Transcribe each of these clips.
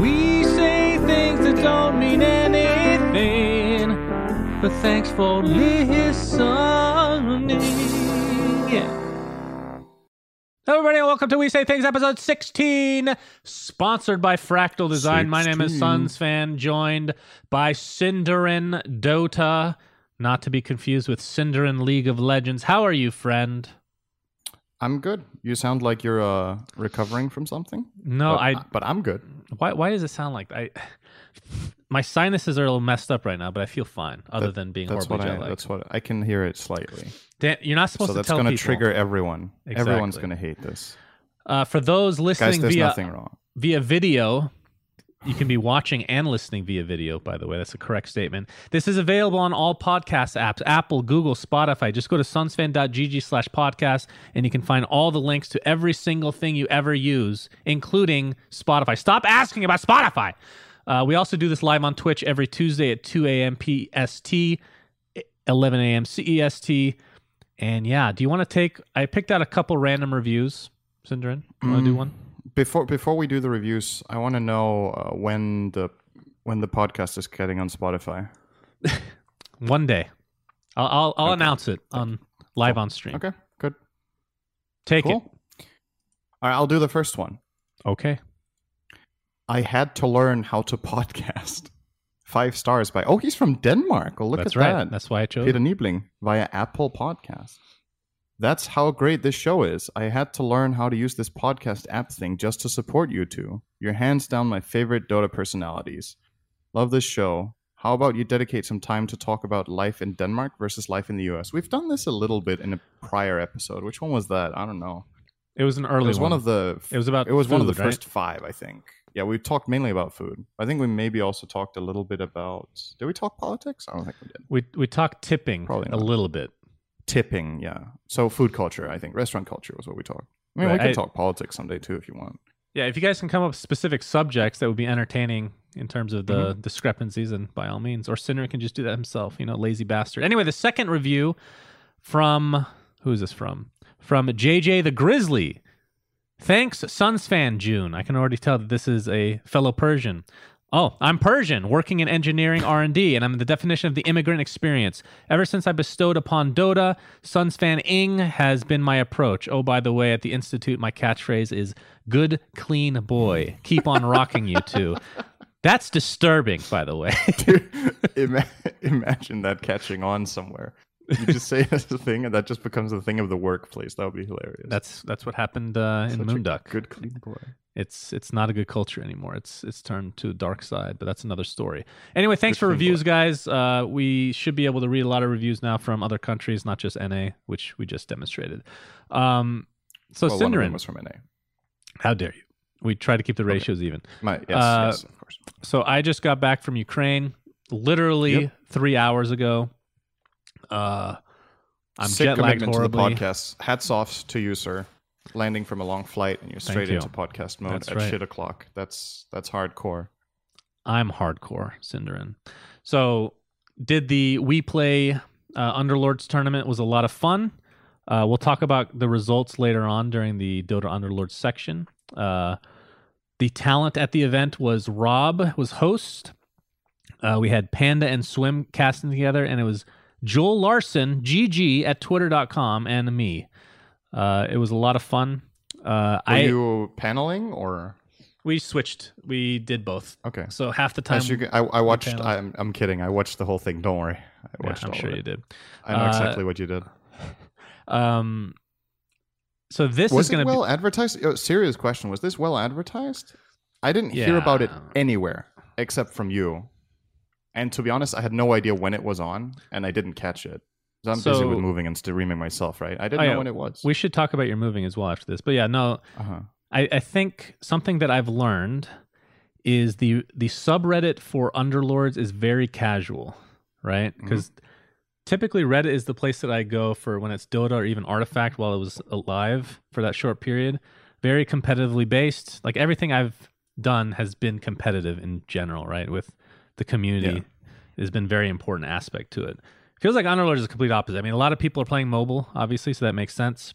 We say things that don't mean anything, but thanks for listening. Yeah. Hello, everybody, and welcome to We Say Things, episode 16, sponsored by Fractal Design. 16. My name is Sunsfan, joined by Sindarin Dota, not to be confused with Sindarin League of Legends. How are you, friend? I'm good. You sound like you're recovering from something. No, but I'm good. Why does it sound like that? My sinuses are a little messed up right now, but I feel fine other than being horribly jet-lagged. That's what I can hear it slightly. Dan, you're not supposed to tell people. So that's going to trigger everyone. Exactly. Everyone's going to hate this. For those listening Guys, via video, you can be watching and listening via video, by the way. That's a correct statement. This is available on all podcast apps, Apple, Google, Spotify. Just go to sunsfan.gg/podcast, and you can find all the links to every single thing you ever use, including Spotify. Stop asking about Spotify. We also do this live on Twitch every Tuesday at 2 a.m. PST, 11 a.m. CEST. And yeah, do you want to I picked out a couple random reviews. Sindarin, you want to do one? Before we do the reviews, I want to know when the podcast is getting on Spotify. One day, I'll announce it on live on stream. Okay, good. Take it. All right, I'll do the first one. Okay. I had to learn how to podcast. 5 stars by he's from Denmark. Well, look at that. That's why I chose Peter Niebling via Apple Podcasts. That's how great this show is. I had to learn how to use this podcast app thing just to support you two. You're hands down my favorite Dota personalities. Love this show. How about you dedicate some time to talk about life in Denmark versus life in the US? We've done this a little bit in a prior episode. Which one was that? I don't know. It was an early one. It was one of the first 5, I think. Yeah, we talked mainly about food. I think we maybe also talked a little bit about... Did we talk politics? I don't think we did. We talked tipping a little bit. Tipping, yeah. So food culture, I think. Restaurant culture was what we talked. I mean, right. we can talk politics someday, too, if you want. Yeah, if you guys can come up with specific subjects that would be entertaining in terms of the discrepancies, and by all means. Or Sinner can just do that himself, lazy bastard. Anyway, the second review from... Who is this from? From JJ the Grizzly. Thanks, Sunsfan June. I can already tell that this is a fellow Persian. Oh, I'm Persian, working in engineering R&D, and I'm the definition of the immigrant experience. Ever since I bestowed upon Dota, Sunsfan-ing has been my approach. Oh, by the way, at the Institute, my catchphrase is, good, clean boy. Keep on rocking, you two. That's disturbing, by the way. Dude, imagine that catching on somewhere. You just say that's the thing, and that just becomes the thing of the workplace. That would be hilarious. That's what happened in Moonduck. Good, clean boy. It's not a good culture anymore. It's turned to the dark side, but that's another story. Anyway, thanks for reviews, guys. We should be able to read a lot of reviews now from other countries, not just NA, which we just demonstrated. Sindarin, one of them was from NA. How dare you? We try to keep the ratios even. Yes, of course. So I just got back from Ukraine, literally 3 hours ago. I'm jet lagged horribly. To the podcast. Hats off to you, sir. Landing from a long flight and you're straight into podcast mode at shit o'clock. That's hardcore. I'm hardcore, Sindarin. So did the WePlay Underlords tournament. Was a lot of fun. We'll talk about the results later on during the Dota Underlords section. The talent at the event was Rob was host. We had Panda and Swim casting together, and it was Joel Larson, GG at twitter.com, and me. It was a lot of fun. Were you paneling or? We switched. We did both. Okay. So half the time. I watched. I'm kidding. I watched the whole thing. Don't worry. I watched. Yeah, I'm sure you did. I know exactly what you did. So this is going to be well advertised. Oh, serious question. Was this well advertised? I didn't hear about it anywhere except from you. And to be honest, I had no idea when it was on, and I didn't catch it. Because I'm busy with moving and streaming myself, right? I didn't know when it was. We should talk about your moving as well after this. But I think something that I've learned is the subreddit for Underlords is very casual, right? Because typically Reddit is the place that I go for when it's Dota or even Artifact while it was alive for that short period. Very competitively based. Like everything I've done has been competitive in general, right? With the community has been very important aspect to it. Feels like Underlords is the complete opposite. I mean, a lot of people are playing mobile, obviously, so that makes sense.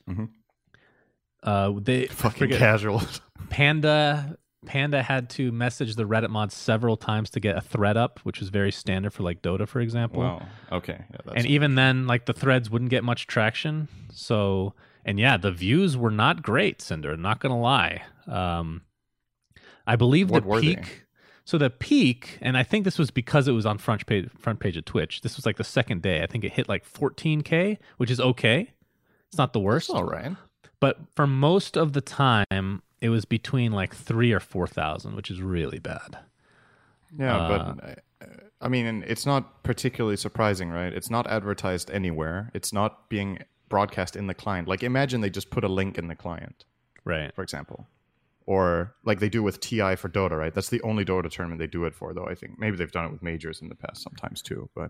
They fucking casual. Panda had to message the Reddit mods several times to get a thread up, which was very standard for like Dota, for example. Wow. Okay. Yeah, that's and even then, like the threads wouldn't get much traction. So, and yeah, the views were not great, Cinder. Not gonna lie. I believe what the peak. So the peak, and I think this was because it was on front page of Twitch. This was like the second day. I think it hit like 14K, which is okay. It's not the worst. That's all right. But for most of the time, it was between like 3,000 or 4,000, which is really bad. Yeah, but I mean, it's not particularly surprising, right? It's not advertised anywhere. It's not being broadcast in the client. Like imagine they just put a link in the client, right? For example. Or like they do with TI for Dota, right? That's the only Dota tournament they do it for, though, I think. Maybe they've done it with majors in the past sometimes too, but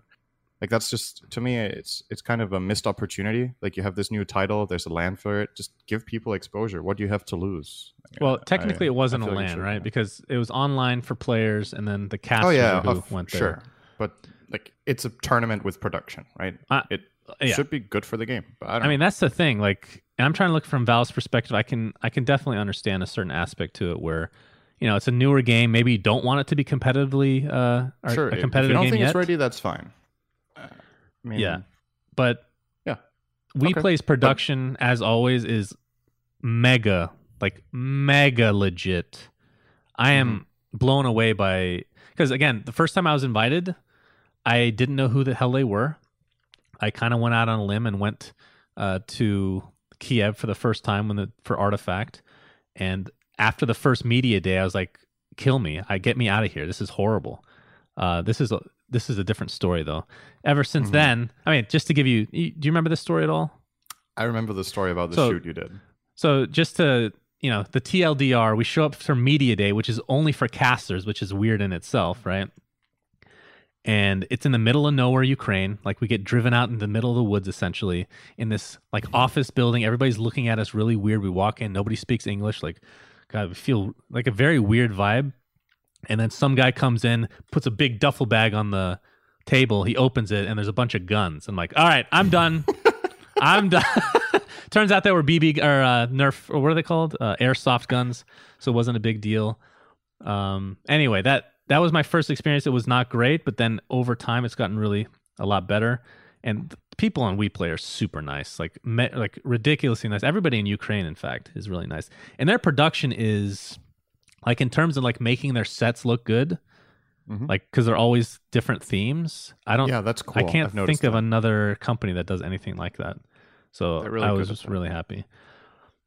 like that's just, to me, it's kind of a missed opportunity. Like you have this new title, there's a LAN for it. Just give people exposure. What do you have to lose? Well, technically it wasn't a LAN, right? Because it was online for players and then the caster went there. Sure, but like it's a tournament with production, right? It should be good for the game. But I mean, that's the thing. Like, and I'm trying to look from Valve's perspective. I can definitely understand a certain aspect to it where, you know, it's a newer game. Maybe you don't want it to be competitively a competitive game yet. If you don't think it's ready, that's fine. I mean, yeah, but yeah, WePlay's production, as always, is mega legit. I am blown away by, because again, the first time I was invited, I didn't know who the hell they were. I kind of went out on a limb and went to Kiev for the first time for Artifact, and after the first media day, I was like, "Kill me! Get me out of here! This is horrible." This is a different story, though. Ever since then, I mean, just to give you... Do you remember this story at all? I remember the story about the shoot you did. So just to... You know, the TLDR, we show up for Media Day, which is only for casters, which is weird in itself, right? And it's in the middle of nowhere, Ukraine. Like, we get driven out in the middle of the woods, essentially, in this, like, office building. Everybody's looking at us really weird. We walk in. Nobody speaks English. Like, God, we feel like a very weird vibe. And then some guy comes in, puts a big duffel bag on the table. He opens it, and there's a bunch of guns. I'm like, all right, I'm done. I'm done. Turns out they were BB or Nerf, or what are they called? Airsoft guns. So it wasn't a big deal. Anyway, that was my first experience. It was not great, but then over time, it's gotten really a lot better. And the people on WePlay are super nice, like ridiculously nice. Everybody in Ukraine, in fact, is really nice. And their production is... Like in terms of like making their sets look good, like because they're always different themes. Yeah, that's cool. I can't think of another company that does anything like that. So really I was just really happy.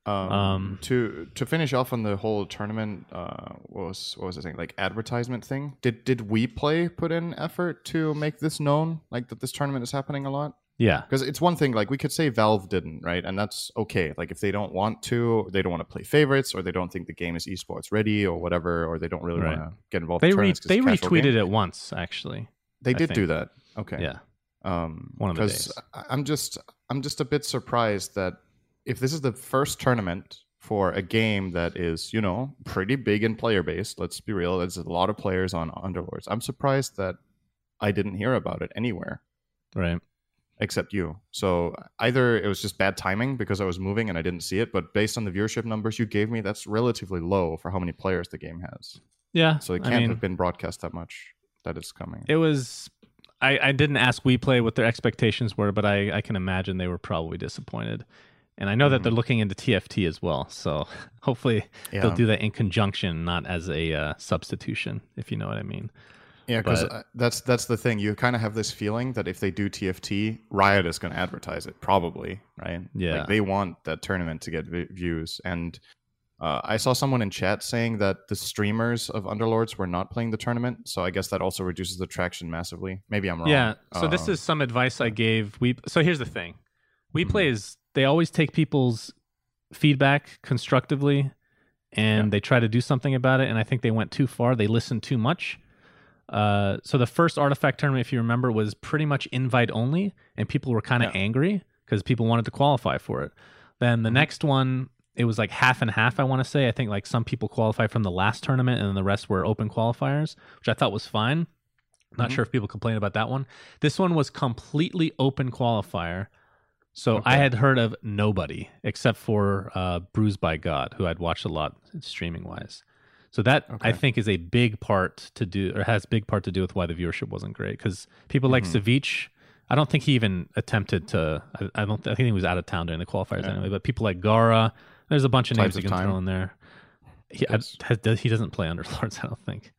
To finish off on the whole tournament, what was I saying? Like advertisement thing. Did WePlay put in effort to make this known? Like that this tournament is happening a lot. Yeah, because it's one thing, like we could say Valve didn't, right? And that's okay. Like if they don't want to, they don't want to play favorites, or they don't think the game is esports ready, or whatever, or they don't really want to get involved. They retweeted it once, actually. They did do that. Okay. Yeah. One of the days. Because I'm just a bit surprised that if this is the first tournament for a game that is, you know, pretty big and player based. Let's be real. There's a lot of players on Underlords. I'm surprised that I didn't hear about it anywhere. Right. Except you. So either it was just bad timing because I was moving and I didn't see it, but based on the viewership numbers you gave me, that's relatively low for how many players the game has. Yeah. So it can't have been broadcast that much that it's coming. It was... I didn't ask WePlay what their expectations were, but I can imagine they were probably disappointed. And I know that they're looking into TFT as well, so hopefully they'll do that in conjunction, not as a substitution, if you know what I mean. Yeah, because that's the thing. You kind of have this feeling that if they do TFT, Riot is going to advertise it, probably, right? Yeah. Like they want that tournament to get views. And I saw someone in chat saying that the streamers of Underlords were not playing the tournament, so I guess that also reduces the traction massively. Maybe I'm wrong. Yeah, so this is some advice I gave. So here's the thing. WePlay is, they always take people's feedback constructively and they tried to do something about it, and I think they went too far. They listened too much. So the first Artifact tournament, if you remember, was pretty much invite only, and people were kind of angry because people wanted to qualify for it. Then the next one, it was like half and half, I want to say. I think like some people qualified from the last tournament, and then the rest were open qualifiers, which I thought was fine. Not sure if people complained about that one. This one was completely open qualifier. So I had heard of nobody except for Bruised by God, who I'd watched a lot streaming-wise. So that, I think, is a big part to do, or has big part to do with why the viewership wasn't great. Because people like Ceviche, I don't think he even attempted to, I think he was out of town during the qualifiers anyway, but people like Gara, there's a bunch of names you can throw in there. He doesn't play Underlords, I don't think.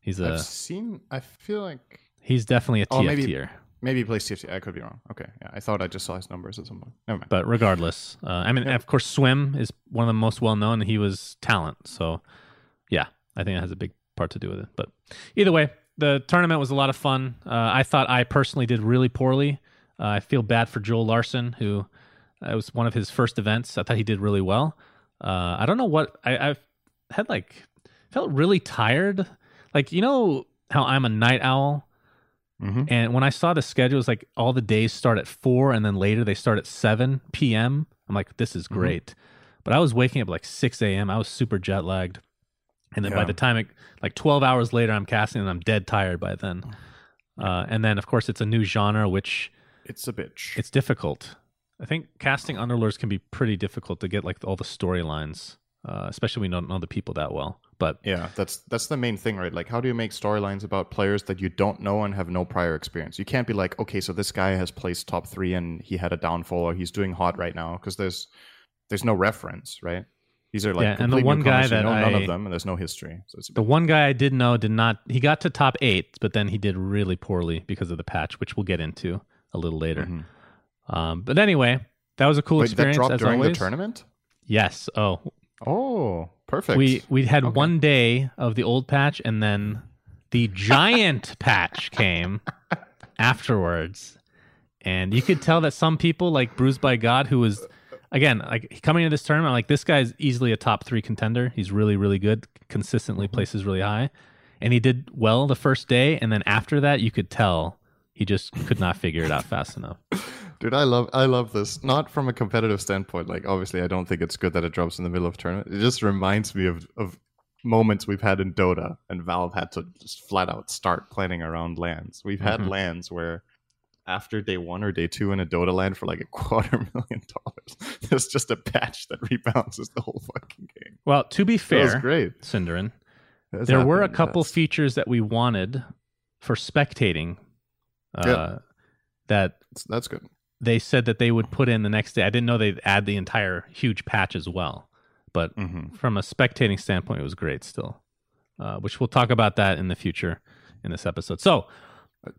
He's a, I've seen, I feel like... He's definitely a TFTer. Maybe he plays TFT. I could be wrong. Okay. Yeah, I thought I just saw his numbers at some point. Never mind. But regardless, I mean, of course, Swim is one of the most well-known, and he was talent. So, yeah, I think it has a big part to do with it. But either way, the tournament was a lot of fun. I thought I personally did really poorly. I feel bad for Joel Larson, who it was one of his first events. I thought he did really well. I don't know what... I felt really tired. Like, you know how I'm a night owl? And when I saw the schedule, it was like all the days start at 4 and then later they start at 7 p.m. I'm like, this is great. But I was waking up like 6 a.m. I was super jet lagged. And then by the time, like 12 hours later, I'm casting and I'm dead tired by then. And then, of course, it's a new genre, which... It's a bitch. It's difficult. I think casting Underlords can be pretty difficult to get like all the storylines, especially when you don't know the people that well. But yeah, that's the main thing, right? Like, how do you make storylines about players that you don't know and have no prior experience? You can't be like, okay, so this guy has placed top 3 and he had a downfall, or he's doing hot right now, because there's no reference, right? These are like and the one guy that none of them, and there's no history. So it's the one guy I did know he got to top 8, but then he did really poorly because of the patch, which we'll get into a little later. But anyway, that was a cool experience. That dropped during the tournament? Yes. Oh. Perfect. We had one day of the old patch, and then the giant patch came afterwards. And you could tell that some people, like Bruised by God, who was, again, like coming into this tournament, I'm like, this guy's easily a top 3 contender. He's really, really good, consistently places really high. And he did well the first day, and then after that, you could tell he just could not figure it out fast enough. Dude, I love this. Not from a competitive standpoint. Like, obviously, I don't think it's good that it drops in the middle of tournament. It just reminds me of moments we've had in Dota, and Valve had to just flat out start planning around lands. We've had lands where after day 1 or day 2 in a Dota land for like $250,000, there's just a patch that rebalances the whole fucking game. Well, to be fair, great. Sindarin, there were a couple features that we wanted for spectating. That's good. They said that they would put in the next day. I didn't know they'd add the entire huge patch as well. But from a spectating standpoint, it was great still, which we'll talk about that in the future in this episode. So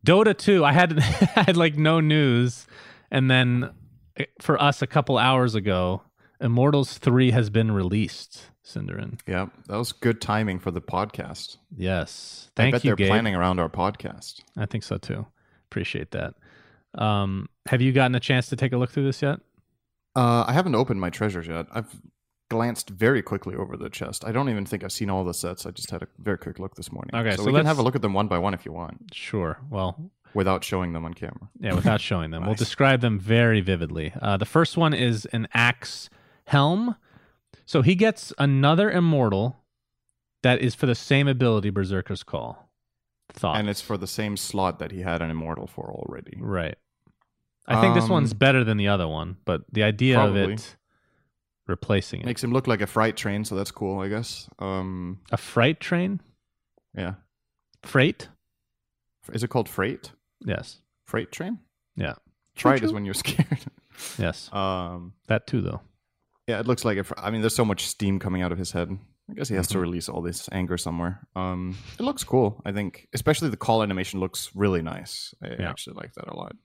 Dota 2, I had like no news. And then for us a couple hours ago, Immortals 3 has been released, Sindarin. Yeah, that was good timing for the podcast. Yes. Thank you, I bet they're planning around our podcast. I think so too. Appreciate that. Have you gotten a chance to take a look through this yet? I haven't opened my treasures yet. I've glanced very quickly over the chest. I don't even think I've seen all the sets. I just had a very quick look this morning. Okay, so we can have a look at them one by one if you want. Sure. Well, without showing them on camera. Yeah, without showing them. Nice. We'll describe them very vividly. The first one is an Axe Helm. So he gets another Immortal that is for the same ability, Berserker's Call. And it's for the same slot that he had an Immortal for already. Right. I think this one's better than the other one, but the idea of it replacing it makes him look like a freight train, so that's cool, I guess. A freight train? Yeah. Freight? Is it called freight? Yes. Freight train? Yeah. Freight is when you're scared. Yes. That too, though. Yeah, it looks like there's so much steam coming out of his head. I guess he has to release all this anger somewhere. It looks cool, I think. Especially the call animation looks really nice. I actually like that a lot.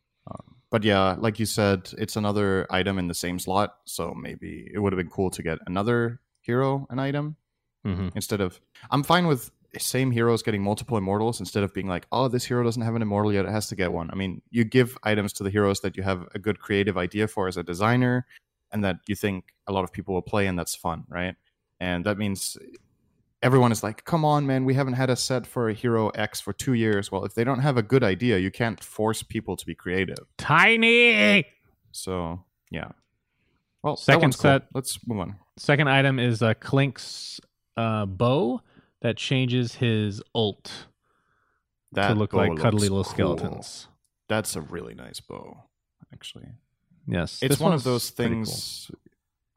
But yeah, like you said, it's another item in the same slot. So maybe it would have been cool to get another hero, an item. Instead of... I'm fine with same heroes getting multiple Immortals instead of being like, oh, this hero doesn't have an Immortal yet. It has to get one. I mean, you give items to the heroes that you have a good creative idea for as a designer and that you think a lot of people will play, and that's fun, right? And that means everyone is like, come on, man, we haven't had a set for a hero X for 2 years. Well, if they don't have a good idea, you can't force people to be creative. Tiny! So, yeah. Well, second set. Cool. Let's move on. Second item is Clinkz bow that changes his ult to look like cuddly little skeletons. That's a really nice bow, actually. Yes. It's one of those things. Cool.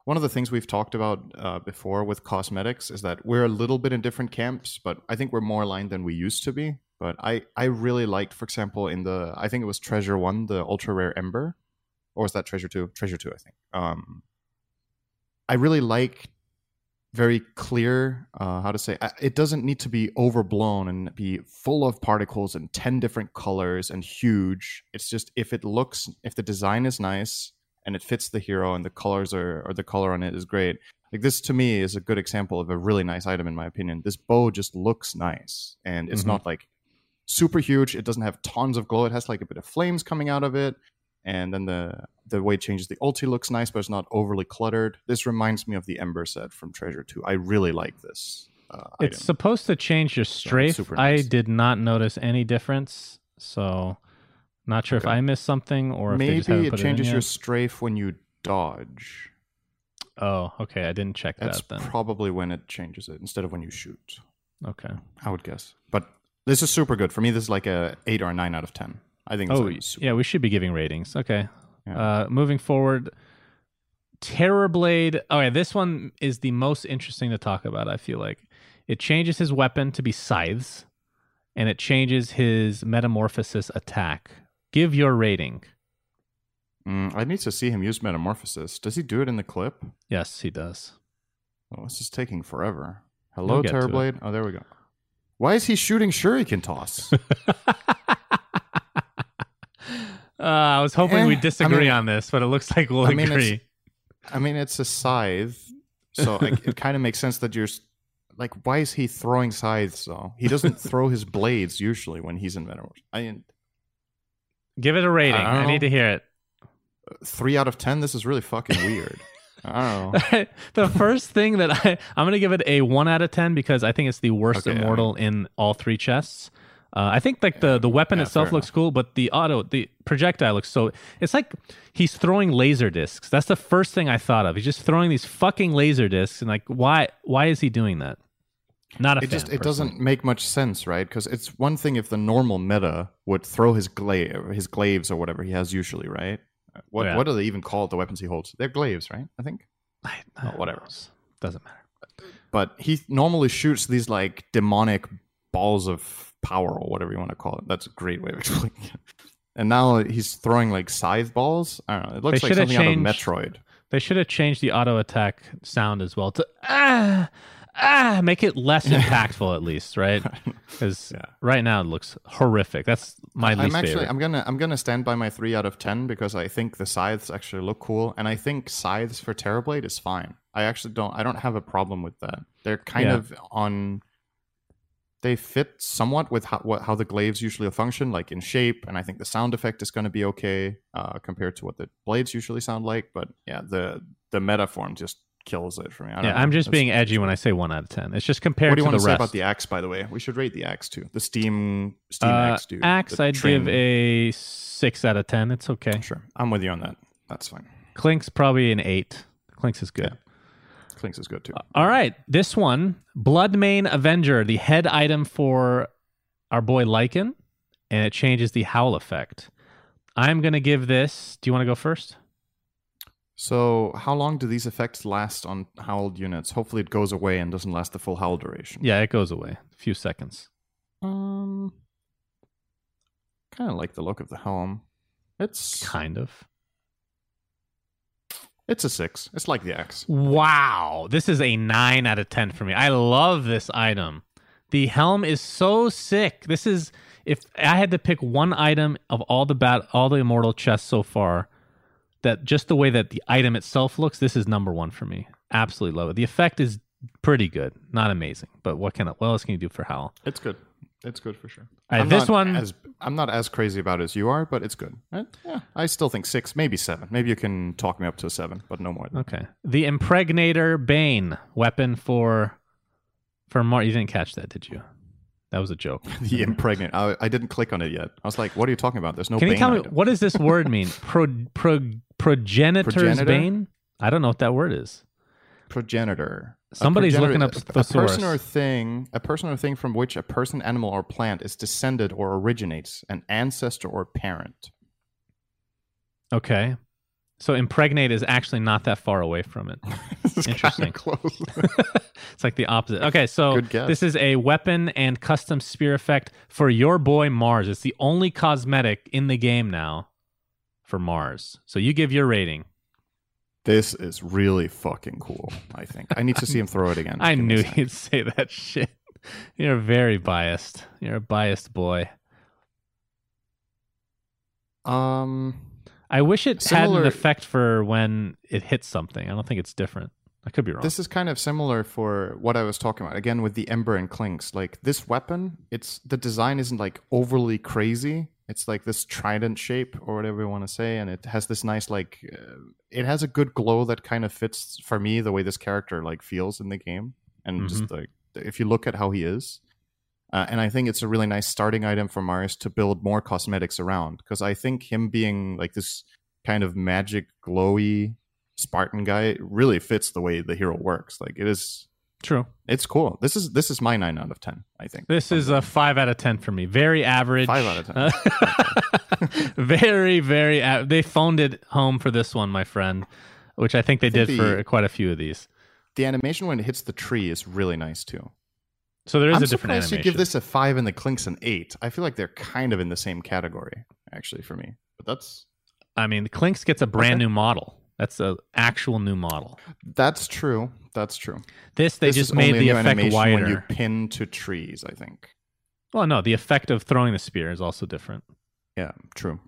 One of the things we've talked about before with cosmetics is that we're a little bit in different camps, but I think we're more aligned than we used to be. But I really liked, for example, in the, I think it was Treasure 1, the ultra rare Ember. Or was that Treasure 2? Treasure 2, I think. I really like very clear, how to say, it doesn't need to be overblown and be full of particles and 10 different colors and huge. It's just if it looks, if the design is nice and it fits the hero and the colors are, or the color on it is great. Like this to me is a good example of a really nice item in my opinion. This bow just looks nice and it's not like super huge. It doesn't have tons of glow. It has like a bit of flames coming out of it. And then the way it changes the ulti looks nice, but it's not overly cluttered. This reminds me of the Ember set from Treasure 2. I really like this item. Supposed to change your strafe. So nice. I did not notice any difference. So not sure if I missed something or if they just haven't put it changes your strafe when you dodge. Oh, okay. I didn't check that then. That's probably when it changes it instead of when you shoot. Okay. I would guess. But this is super good. For me, this is like a 8 or a 9 out of 10. I think it's we should be giving ratings. Okay. Yeah. Moving forward, Terrorblade. Okay, this one is the most interesting to talk about, I feel like. It changes his weapon to be scythes, and it changes his metamorphosis attack. Give your rating. I need to see him use metamorphosis. Does he do it in the clip? Yes, he does. Oh, this is taking forever. Hello, Terrorblade. Oh, there we go. Why is he shooting shuriken toss? I was hoping we'd disagree on this, but it looks like we'll agree. It's a scythe, so it kind of makes sense that you're like, why is he throwing scythes, though? He doesn't throw his blades usually when he's in Metamorphosis. Give it a rating. I need to hear it. 3 out of 10? This is really fucking weird. I don't know. The first thing that I'm going to give it a 1 out of 10 because I think it's the worst immortal in all 3 chests. I think like the weapon itself looks cool, but the projectile looks so... It's like he's throwing laser discs. That's the first thing I thought of. He's just throwing these fucking laser discs, and like, why is he doing that? Not a fan, personally. It doesn't make much sense, right? Because it's one thing if the normal meta would throw his glaives or whatever he has usually, right? What do they even call the weapons he holds? They're glaives, right? I think. Whatever. Doesn't matter. But he normally shoots these like demonic balls of power or whatever you want to call it. That's a great way of explaining it. And now he's throwing like scythe balls. I don't know. It looks like something out of Metroid. They should have changed the auto attack sound as well to make it less impactful at least, right? Because right now it looks horrific. That's my least favorite. I'm gonna stand by my 3 out of 10 because I think the scythes actually look cool, and I think scythes for Terrorblade is fine. I don't have a problem with that. They're kind of on. They fit somewhat with how the glaives usually function, like in shape, and I think the sound effect is going to be okay compared to what the blades usually sound like. But yeah, the meta form just kills it for me. I don't know. I'm just being edgy when I say 1 out of 10. It's just compared to the rest. What do you want to say about the axe, by the way? We should rate the axe too. The steam axe, dude. Axe, I'd give a 6 out of 10. It's okay. Sure, I'm with you on that. That's fine. Clinkz probably an 8. Clinkz is good. Yeah. Clinkz is good too. All right, this one, Bloodmane Avenger, the head item for our boy Lycan, and it changes the howl effect. I'm gonna give this. Do you want to go first? So, how long do these effects last on howled units? Hopefully, it goes away and doesn't last the full howl duration. Yeah, it goes away. A few seconds. Kind of like the look of the helm. It's kind of. It's a 6. It's like the Axe. Wow. This is a 9 out of 10 for me. I love this item. The helm is so sick. This is, if I had to pick one item of all the immortal chests so far, that just the way that the item itself looks, this is number 1 for me. Absolutely love it. The effect is pretty good. Not amazing, but what else can you do for howl? It's good. It's good for sure. I'm not as crazy about it as you are, but it's good. Right? Yeah, I still think 6, maybe 7. Maybe you can talk me up to a 7, but no more than okay. The Impregnator Bane weapon for Mars. You didn't catch that, did you? That was a joke. The Impregnate. I didn't click on it yet. I was like, what are you talking about? There's no. Can you tell me what does this word mean? Progenitor's Bane? I don't know what that word is. Progenitor. Somebody's looking up thesaurus. A person or thing from which a person, animal, or plant is descended or originates, an ancestor or parent. Okay. So impregnate is actually not that far away from it. It's interesting. Close. It's like the opposite. Okay, so this is a weapon and custom spear effect for your boy Mars. It's the only cosmetic in the game now for Mars. So you give your rating. This is really fucking cool, I think. I need to see him throw it again. I knew you'd say that shit. You're very biased. You're a biased boy. I wish it had an effect for when it hits something. I don't think it's different. I could be wrong. This is kind of similar for what I was talking about. Again, with the Ember and Clinkz. Like, this weapon, the design isn't, like, overly crazy. It's, like, this trident shape or whatever you want to say. And it has this nice, like... it has a good glow that kind of fits, for me, the way this character, like, feels in the game. And just, like, if you look at how he is. And I think it's a really nice starting item for Mars to build more cosmetics around. Because I think him being like this kind of magic, glowy Spartan guy really fits the way the hero works. Like, it is... True. It's cool. This is my 9 out of 10, I think. This is a 5 out of 10 for me. Very average. 5 out of 10. Very, very average. They phoned it home for this one, my friend, which I think they did for quite a few of these. The animation when it hits the tree is really nice, too. So there is a different animation. I'm surprised you give this a 5 and the Clinkz an 8. I feel like they're kind of in the same category, actually, for me. But that's... I mean, the Clinkz gets a brand new model. That's an actual new model. That's true. That's true. This just made the effect wider. When you pin to trees, I think. Well, no, the effect of throwing the spear is also different. Yeah, true.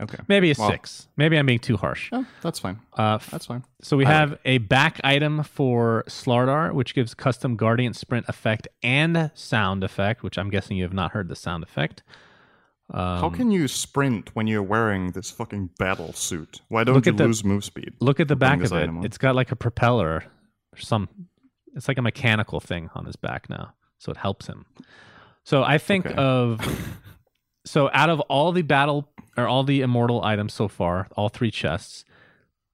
Okay. Maybe a 6. Maybe I'm being too harsh. Oh, that's fine. That's fine. So we have a back item for Slardar, which gives custom Guardian Sprint effect and sound effect, which I'm guessing you have not heard the sound effect. How can you sprint when you're wearing this fucking battle suit? Why don't you lose move speed? Look at the back of it. It's got like a propeller or it's like a mechanical thing on his back now. So it helps him. So I think so out of all the battle or all the immortal items so far, all 3 chests,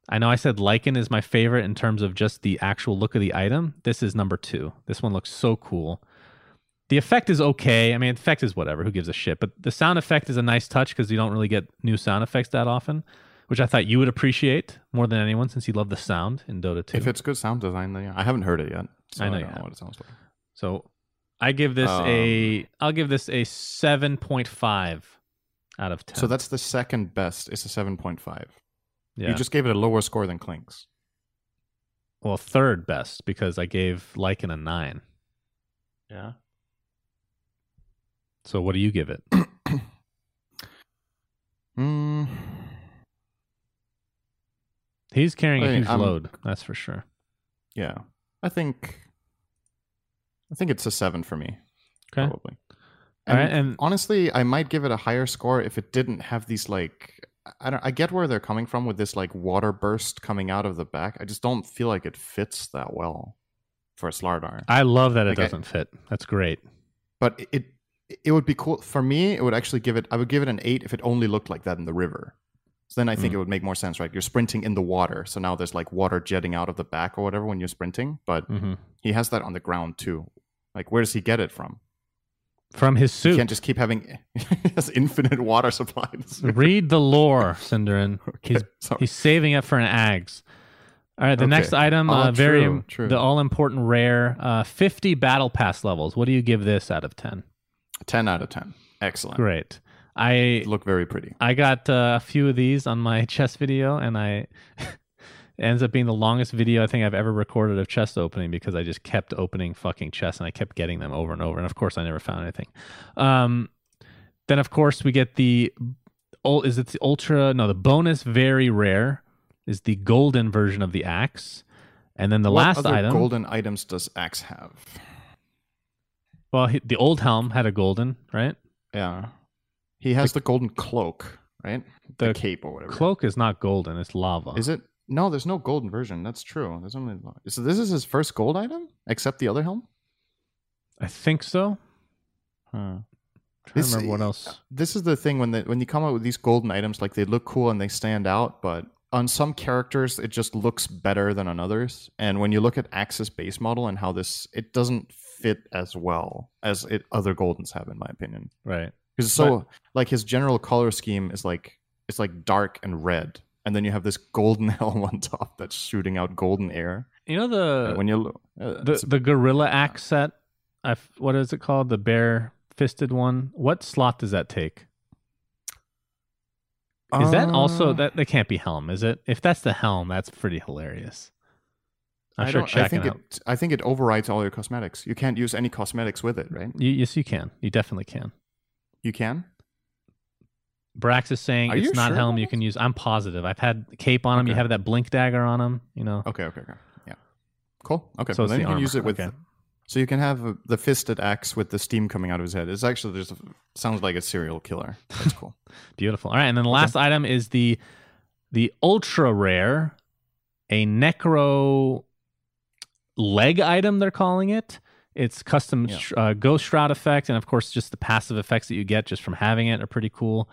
I know I said Lycan is my favorite in terms of just the actual look of the item. This is number 2. This one looks so cool. The effect is okay. I mean, the effect is whatever. Who gives a shit? But the sound effect is a nice touch because you don't really get new sound effects that often, which I thought you would appreciate more than anyone since you love the sound in Dota 2. If it's good sound design, then yeah. I haven't heard it yet. So I know don't know what it sounds like. So I give this I'll give this a 7.5 out of 10. So that's the second best. It's a 7.5. Yeah. You just gave it a lower score than Clinkz. Well, third best because I gave Lycan a 9. Yeah. So what do you give it? He's carrying a huge load, that's for sure. Yeah. I think it's a 7 for me. Okay. Probably. And, all right, and honestly, I might give it a higher score if it didn't have these like I get where they're coming from with this like water burst coming out of the back. I just don't feel like it fits that well for a Slardar. I love that it doesn't fit. That's great. But it would be cool for me. It would actually I would give it an 8 if it only looked like that in the river. So then I think it would make more sense, right? You're sprinting in the water, so now there's like water jetting out of the back or whatever when you're sprinting. But he has that on the ground too. Like, where does he get it from? From his suit. He can't just keep having his infinite water supplies. Read the lore, Sindarin. Okay, he's saving it for an Axe. All right, the next item, the all important rare, 50 battle pass levels. What do you give this out of 10? 10 out of 10. Excellent. Great. I look very pretty. I got a few of these on my chest video, and it ends up being the longest video I think I've ever recorded of chest opening because I just kept opening fucking chests, and I kept getting them over and over. And, of course, I never found anything. Then, of course, we get the bonus very rare is the golden version of the Axe. And then the last item. What golden items does Axe have? Well, the old Helm had a golden, right? Yeah. He has the golden cloak, right? The cape or whatever. Cloak is not golden. It's lava. Is it? No, there's no golden version. That's true. There's only lava. So this is his first gold item? Except the other Helm? I think so. Huh. I don't remember what else. This is the thing when you come out with these golden items, like they look cool and they stand out, but on some characters it just looks better than on others. And when you look at Axe's base model and how it doesn't fit as well as other goldens have, in my opinion. Right. Because like his general color scheme is like dark and red, and then you have this golden helm on top that's shooting out golden air. You know the gorilla axe set. What is it called? The bear fisted one. What slot does that take? Is that also that can't be helm, is it? If that's the helm, that's pretty hilarious. I think it overrides all your cosmetics. You can't use any cosmetics with it, right? Yes, you can. You definitely can. You can? Brax is saying it's not helm you can use. I'm positive. I've had cape on him. Okay. You have that blink dagger on him, you know. Okay. Yeah. Cool. Okay. So then you can use it with... Okay. So you can have the fisted axe with the steam coming out of his head. It's actually sounds like a serial killer. That's cool. Beautiful. All right, and then the last item is the ultra rare, a necro leg item. They're calling it. It's custom ghost shroud effect, and of course, just the passive effects that you get just from having it are pretty cool.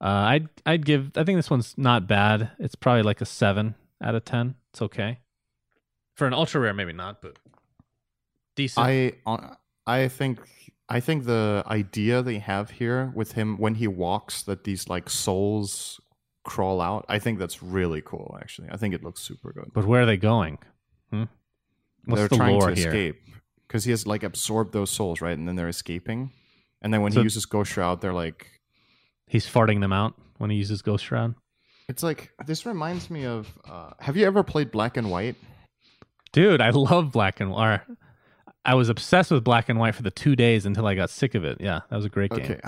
I think this one's not bad. It's probably like a 7 out of 10. It's okay for an ultra rare, maybe not, but. Decent. I think the idea they have here with him when he walks that these like souls crawl out. I think that's really cool. Actually, I think it looks super good. But where are they going? What's they're the trying lore to here? Escape because he has like absorbed those souls, right? And then they're escaping. And then when he uses Ghost Shroud, they're like he's farting them out when he uses Ghost Shroud. It's like this reminds me of. Have you ever played Black and White? Dude, I love Black and White. I was obsessed with Black and White for the 2 days until I got sick of it. Yeah, that was a great game. Okay.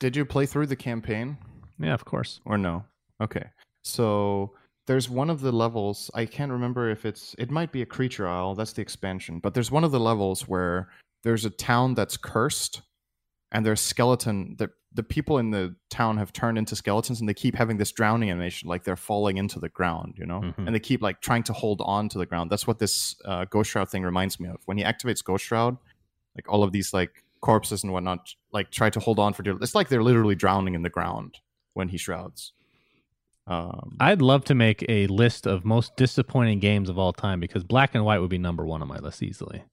Did you play through the campaign? Yeah, of course. Or no? Okay. So there's one of the levels. I can't remember if it might be a creature isle. That's the expansion. But there's one of the levels where there's a town that's cursed and there's skeleton. The people in the town have turned into skeletons and they keep having this drowning animation like they're falling into the ground, you know? Mm-hmm. And they keep like trying to hold on to the ground. That's what this Ghost Shroud thing reminds me of. When he activates Ghost Shroud, like all of these like corpses and whatnot, like try to hold on for dear... It's like they're literally drowning in the ground when he shrouds. I'd love to make a list of most disappointing games of all time because Black and White would be #1 on my list easily.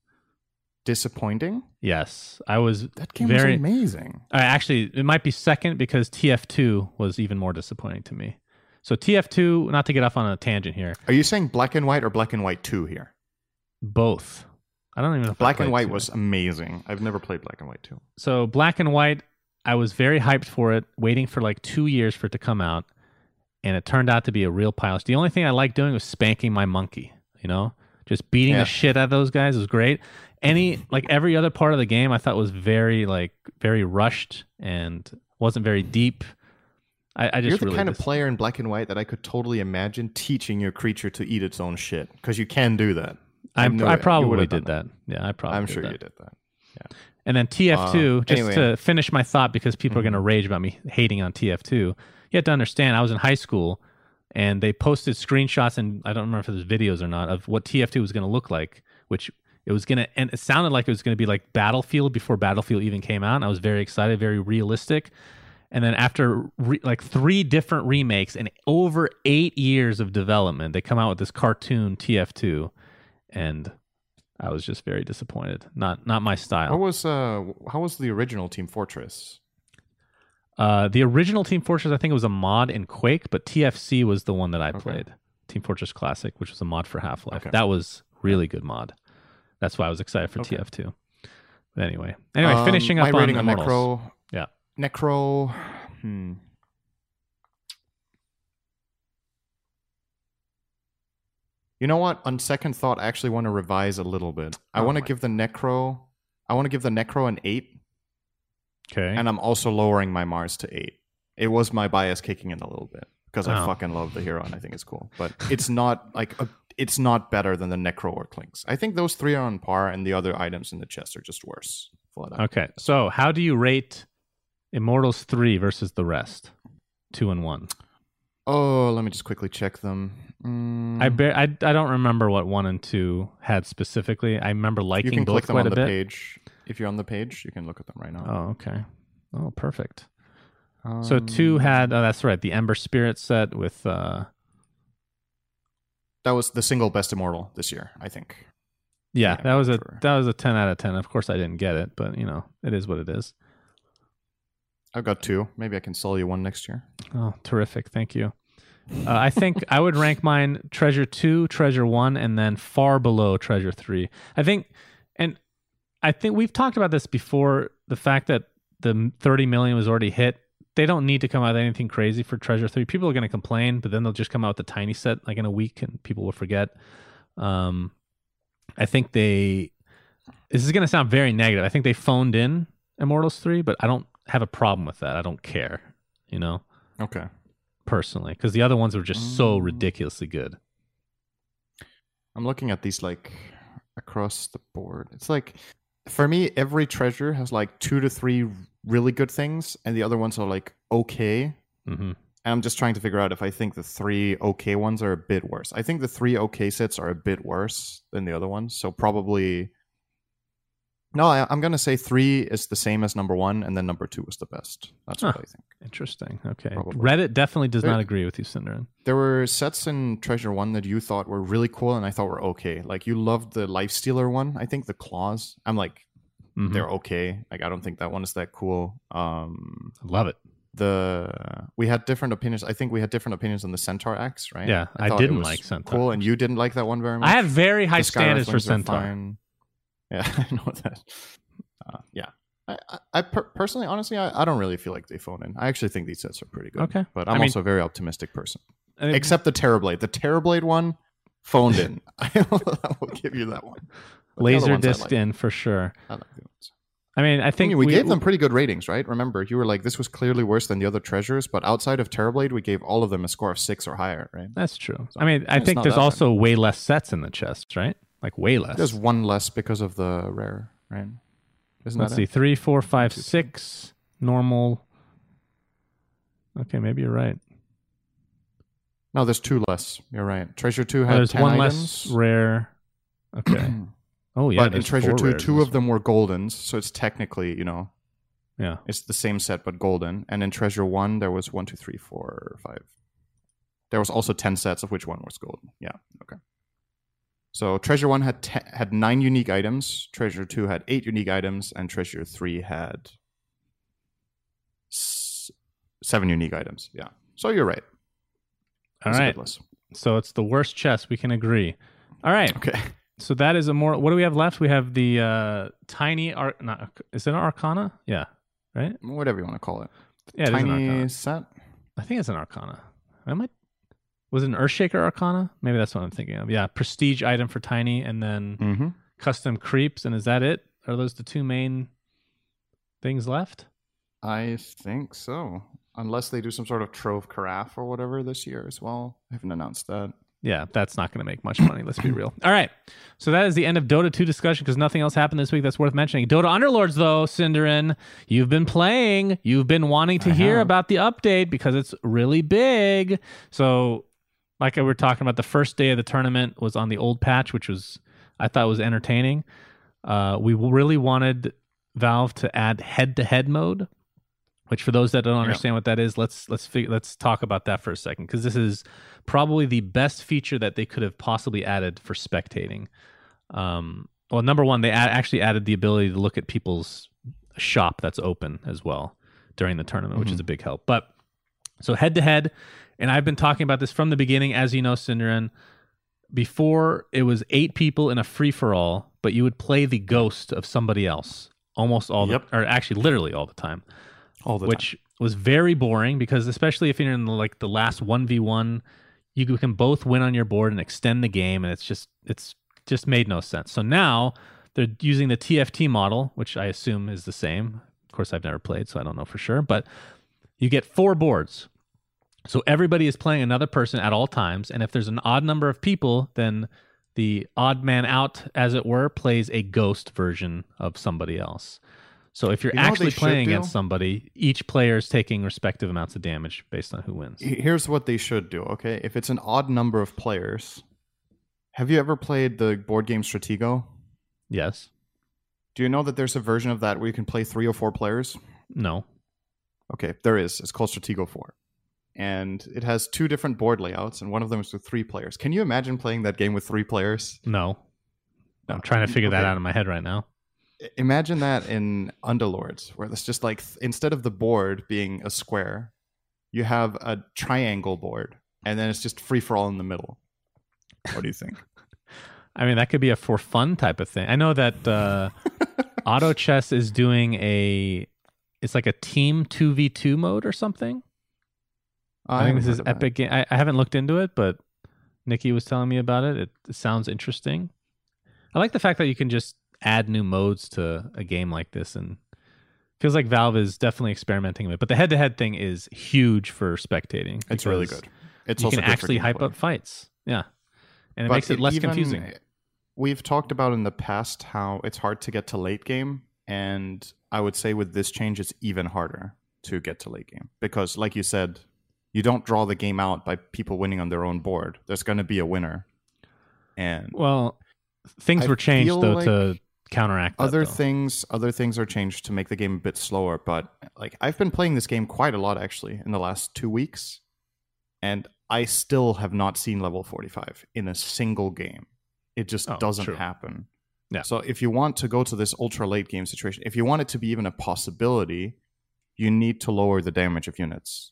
Disappointing? Yes. That game was amazing. Actually, it might be second because TF2 was even more disappointing to me. So TF2, not to get off on a tangent here. Are you saying Black and White or Black and White 2 here? Both. I don't even know. Black and White was amazing. I've never played Black and White 2. So Black and White, I was very hyped for it, waiting for like 2 years for it to come out, and it turned out to be a real pile. The only thing I liked doing was spanking my monkey, you know? Just beating the shit out of those guys was great. Every other part of the game I thought was very rushed and wasn't very deep. I just You're the really kind of player in Black and White that I could totally imagine teaching your creature to eat its own shit because you can do that. I probably did that. Yeah, I'm sure you did that. Yeah. And then TF2, to finish my thought because people are going to rage about me hating on TF2. You have to understand, I was in high school and they posted screenshots and I don't remember if it was videos or not of what TF2 was going to look like, which it sounded like it was going to be like Battlefield before Battlefield even came out. And I was very excited, very realistic. And then after like 3 different remakes and over 8 years of development, they come out with this cartoon TF2, and I was just very disappointed. Not my style. How was the original Team Fortress? The original Team Fortress, I think it was a mod in Quake, but TFC was the one that I played, Team Fortress Classic, which was a mod for Half-Life. Okay. That was really good mod. That's why I was excited for TF2. But anyway, finishing up on Immortals. Necro. Yeah. Necro. You know what? On second thought, I actually want to revise a little bit. I want to give the Necro an 8. Okay. And I'm also lowering my Mars to 8. It was my bias kicking in a little bit because I fucking love the hero and I think it's cool, but it's not like it's not better than the Necro or Clinkz. I think those 3 are on par, and the other items in the chest are just worse. for that. Okay, so how do you rate Immortals 3 versus the rest? 2 and 1. Oh, let me just quickly check them. I don't remember what 1 and 2 had specifically. I remember liking both. You can click them on the page. If you're on the page, you can look at them right now. Oh, okay. Oh, perfect. So 2 had, oh, that's right, the Ember Spirit set with... That was the single best Immortal this year, I think. Yeah, yeah, that was a 10 out of 10. Of course, I didn't get it, but, you know, it is what it is. I've got 2. Maybe I can sell you 1 next year. Oh, terrific. Thank you. I think I would rank mine Treasure 2, Treasure 1, and then far below Treasure 3. I think we've talked about this before, the fact that the 30 million was already hit. They don't need to come out with anything crazy for Treasure 3. People are going to complain, but then they'll just come out with the tiny set like in a week and people will forget. I think this is going to sound very negative. I think they phoned in Immortals 3, but I don't have a problem with that. I don't care, you know? Okay. Personally, because the other ones were just so ridiculously good. I'm looking at these like across the board. It's like, for me, every treasure has like 2 to 3 really good things, and the other ones are like okay. Mm-hmm. And I'm just trying to figure out if I think the 3 okay ones are a bit worse. I think the 3 okay sets are a bit worse than the other ones. So probably... No, I'm going to say 3 is the same as number 1, and then number 2 is the best. That's what I think. Interesting. Okay. Probably. Reddit definitely does not agree with you, Sindarin. There were sets in Treasure 1 that you thought were really cool, and I thought were okay. Like, you loved the Lifestealer one. I think the Claws, I'm like, they're okay. Like, I don't think that one is that cool. I love it. We had different opinions. I think we had different opinions on the Centaur Axe, right? Yeah, I didn't like Centaur. Cool, and you didn't like that one very much. I have very high standards for Centaur. Yeah, I know that. Yeah. I personally, honestly, I don't really feel like they phone in. I actually think these sets are pretty good. Okay. But I'm also a very optimistic person. Except the Terrorblade. The Terrorblade one, phoned in. I will give you that one. But laser disced in, for sure. I like the ones. I mean, we gave them pretty good ratings, right? Remember, you were like, this was clearly worse than the other treasures, but outside of Terrorblade, we gave all of them a score of 6 or higher, right? That's true. So, I think there's also way less sets in the chest, right? Like, way less. There's 1 less because of the rare, right? Let's see. 3, 4, 5, 6. Normal. Okay, maybe you're right. No, there's 2 less. You're right. Treasure 2 had 10 items. There's 1 less rare. Okay. Oh, yeah. But in Treasure 2, 2 of them were Goldens. So it's technically, you know. Yeah. It's the same set, but Golden. And in Treasure 1, there was 1, 2, 3, 4, 5. There was also 10 sets, of which 1 was Golden. Yeah. Okay. So Treasure 1 had 9 unique items, Treasure 2 had 8 unique items, and Treasure 3 had 7 unique items. Yeah. So you're right. All right. So it's the worst chest. We can agree. All right. Okay. So that is Immortal. What do we have left? We have the Tiny... Is it an Arcana? Yeah. Right? Whatever you want to call it. Yeah, Tiny set? I think it's an Arcana. Was it an Earthshaker Arcana? Maybe that's what I'm thinking of. Yeah, prestige item for Tiny, and then custom creeps, and is that it? Are those the 2 main things left? I think so. Unless they do some sort of Trove Carafe or whatever this year as well. I haven't announced that. Yeah, that's not going to make much money, let's be real. All right, so that is the end of Dota 2 discussion because nothing else happened this week that's worth mentioning. Dota Underlords, though, Sindarin, you've been playing. You've been wanting to hear about the update because it's really big. So... Like we were talking about, the first day of the tournament was on the old patch, which I thought was entertaining. We really wanted Valve to add head-to-head mode, which for those that don't understand what that is, let's talk about that for a second, because this is probably the best feature that they could have possibly added for spectating. Well, number one, they actually added the ability to look at people's shop that's open as well during the tournament, which is a big help. But so head-to-head. And I've been talking about this from the beginning, as you know, Sindarin. Before, it was 8 people in a free-for-all, but you would play the ghost of somebody else almost all the time, or actually literally all the time. Which was very boring because especially if you're in the last 1v1, you can both win on your board and extend the game, and it's just made no sense. So now they're using the TFT model, which I assume is the same. Of course, I've never played, so I don't know for sure, but you get 4 boards. So everybody is playing another person at all times, and if there's an odd number of people, then the odd man out, as it were, plays a ghost version of somebody else. So if you're actually playing against somebody, each player is taking respective amounts of damage based on who wins. Here's what they should do, okay? If it's an odd number of players, have you ever played the board game Stratego? Yes. Do you know that there's a version of that where you can play 3 or 4 players? No. Okay, there is. It's called Stratego 4. And it has 2 different board layouts, and one of them is with 3 players. Can you imagine playing that game with 3 players? No. I'm trying to figure that out in my head right now. Imagine that in Underlords, where it's just like, instead of the board being a square, you have a triangle board, and then it's just free-for-all in the middle. What do you think? I mean, that could be a for fun type of thing. I know that Auto Chess is doing it's like a team 2v2 mode or something. I think this is Epic Game. I haven't looked into it, but Nikki was telling me about it. It sounds interesting. I like the fact that you can just add new modes to a game like this, and feels like Valve is definitely experimenting with it. But the head-to-head thing is huge for spectating. It's really good. It's also can actually hype up fights. Yeah, and it makes it less confusing. We've talked about in the past how it's hard to get to late game, and I would say with this change, it's even harder to get to late game because, like you said, you don't draw the game out by people winning on their own board. There's going to be a winner, and well. Things were changed though to counteract other things are changed to make the game a bit slower, but like I've been playing this game quite a lot actually in the last 2 weeks, and I still have not seen level 45 in a single game. It just doesn't happen. Yeah. So if you want to go to this ultra late game situation, if you want it to be even a possibility, you need to lower the damage of units.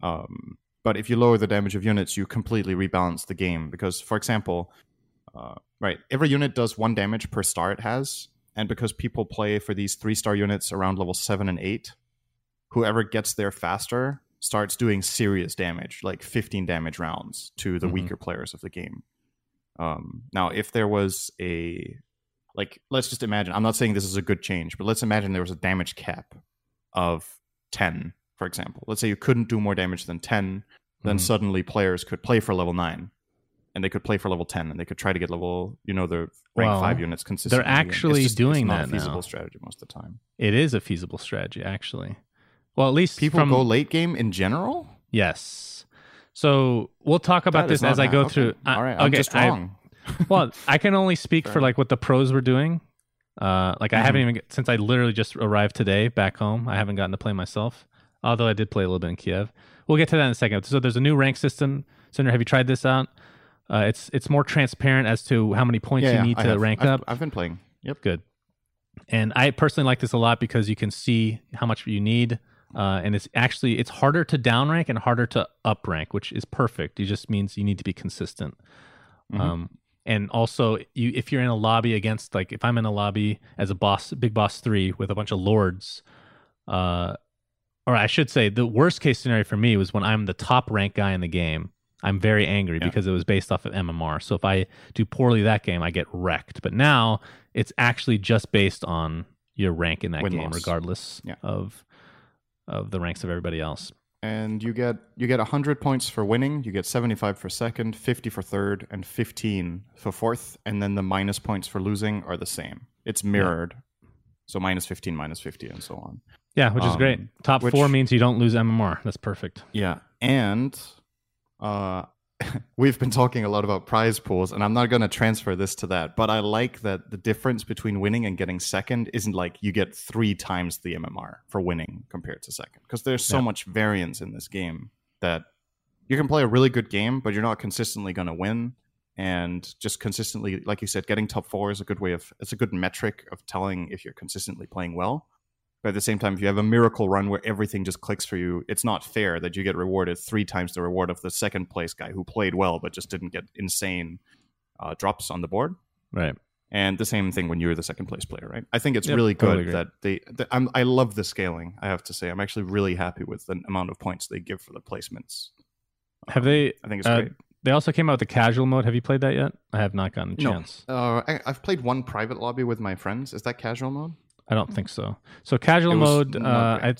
But if you lower the damage of units, you completely rebalance the game because, for example, every unit does 1 damage per star it has, and because people play for these 3-star units around level 7 and 8, whoever gets there faster starts doing serious damage, like 15 damage rounds to the weaker players of the game. Now, if there was let's just imagine, I'm not saying this is a good change, but let's imagine there was a damage cap of 10, for example. Let's say you couldn't do more damage than 10, then suddenly players could play for level 9. And they could play for level 10, and they could try to get level, the rank 5 units consistently. They're actually doing that now. It's not a feasible strategy most of the time. It is a feasible strategy, actually. Well, at least people go late game in general? Yes. So we'll talk about this as I go through. All right, I'm just wrong. I can only speak for what the pros were doing. I haven't even, since I literally just arrived today back home, I haven't gotten to play myself. Although I did play a little bit in Kiev. We'll get to that in a second. So there's a new rank system. Cinder, have you tried this out? It's more transparent as to how many points you need to rank up. I've been playing. Yep. Good. And I personally like this a lot because you can see how much you need. And it's harder to down rank and harder to up rank, which is perfect. It just means you need to be consistent. And also, if you're in a lobby against, if I'm in a lobby as a boss, Big Boss 3 with a bunch of lords, or I should say the worst case scenario for me was when I'm the top rank guy in the game. I'm very angry because it was based off of MMR. So if I do poorly that game, I get wrecked. But now it's actually just based on your rank in that game, regardless of the ranks of everybody else. And you get 100 points for winning. You get 75 for second, 50 for third, and 15 for fourth. And then the minus points for losing are the same. It's mirrored. Yeah. So minus 15, minus 50, and so on. Yeah, which is great. Top 4 means you don't lose MMR. That's perfect. Yeah, and... we've been talking a lot about prize pools, and I'm not going to transfer this to that, but I like that the difference between winning and getting second isn't like you get 3 times the MMR for winning compared to second, because there's so much variance in this game that you can play a really good game, but you're not consistently going to win. And just consistently, like you said, getting top 4 is a good way of, it's a good metric of telling if you're consistently playing well. But at the same time, if you have a miracle run where everything just clicks for you, it's not fair that you get rewarded 3 times the reward of the second place guy who played well but just didn't get insane drops on the board. Right. And the same thing when you're the second place player, right? I think it's really good that I love the scaling, I have to say. I'm actually really happy with the amount of points they give for the placements. I think it's great. They also came out with the casual mode. Have you played that yet? I have not gotten a chance. No. I've played one private lobby with my friends. Is that casual mode? I don't think so. So casual mode,